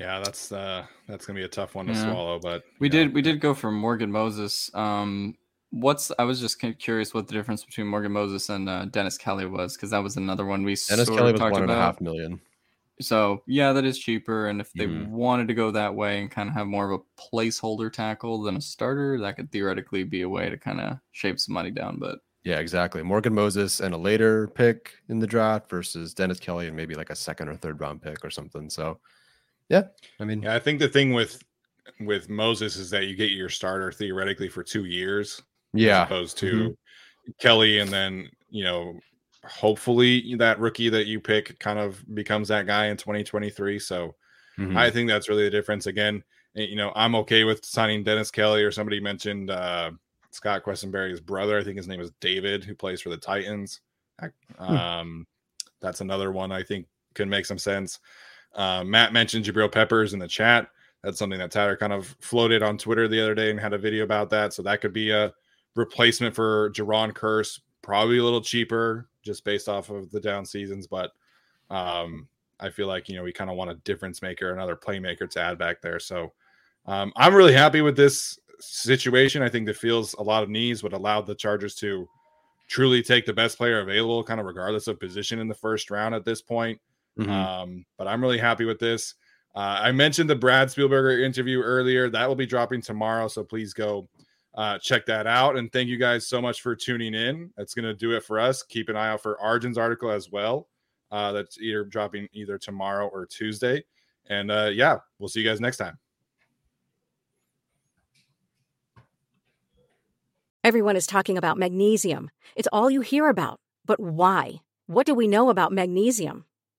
Yeah, that's gonna be a tough one to swallow. But we did go for Morgan Moses. I was just kind of curious what the difference between Morgan Moses and Dennis Kelly was, because that was another one we sort of talked about. Dennis Kelly was $1.5 million. So yeah, that is cheaper. And if they wanted to go that way and kind of have more of a placeholder tackle than a starter, that could theoretically be a way to kind of shave some money down. But yeah, exactly. Morgan Moses and a later pick in the draft versus Dennis Kelly and maybe like a second or third round pick or something. So yeah, I mean, I think the thing with Moses is that you get your starter theoretically for 2 years. Yeah, as opposed to Kelly, and then, you know, hopefully that rookie that you pick kind of becomes that guy in 2023. So I think that's really the difference. Again, you know, I'm okay with signing Dennis Kelly, or somebody mentioned Scott Questenberry's brother. I think his name is David, who plays for the Titans. That's another one I think could make some sense. Matt mentioned Jabril Peppers in the chat. That's something that Tyler kind of floated on Twitter the other day and had a video about that. So that could be a replacement for Jayron Kearse, probably a little cheaper just based off of the down seasons, but I feel like, you know, we kind of want a difference maker, another playmaker to add back there. So I'm really happy with this situation. I think that fills a lot of needs, would allow the Chargers to truly take the best player available, kind of regardless of position in the first round at this point. But I'm really happy with this. I mentioned the Brad Spielberger interview earlier. That will be dropping tomorrow, so please go check that out. And thank you guys so much for tuning in. That's going to do it for us. Keep an eye out for Arjun's article as well. That's either dropping either tomorrow or Tuesday. And yeah, we'll see you guys next time. Everyone is talking about magnesium. It's all you hear about. But why? What do we know about magnesium?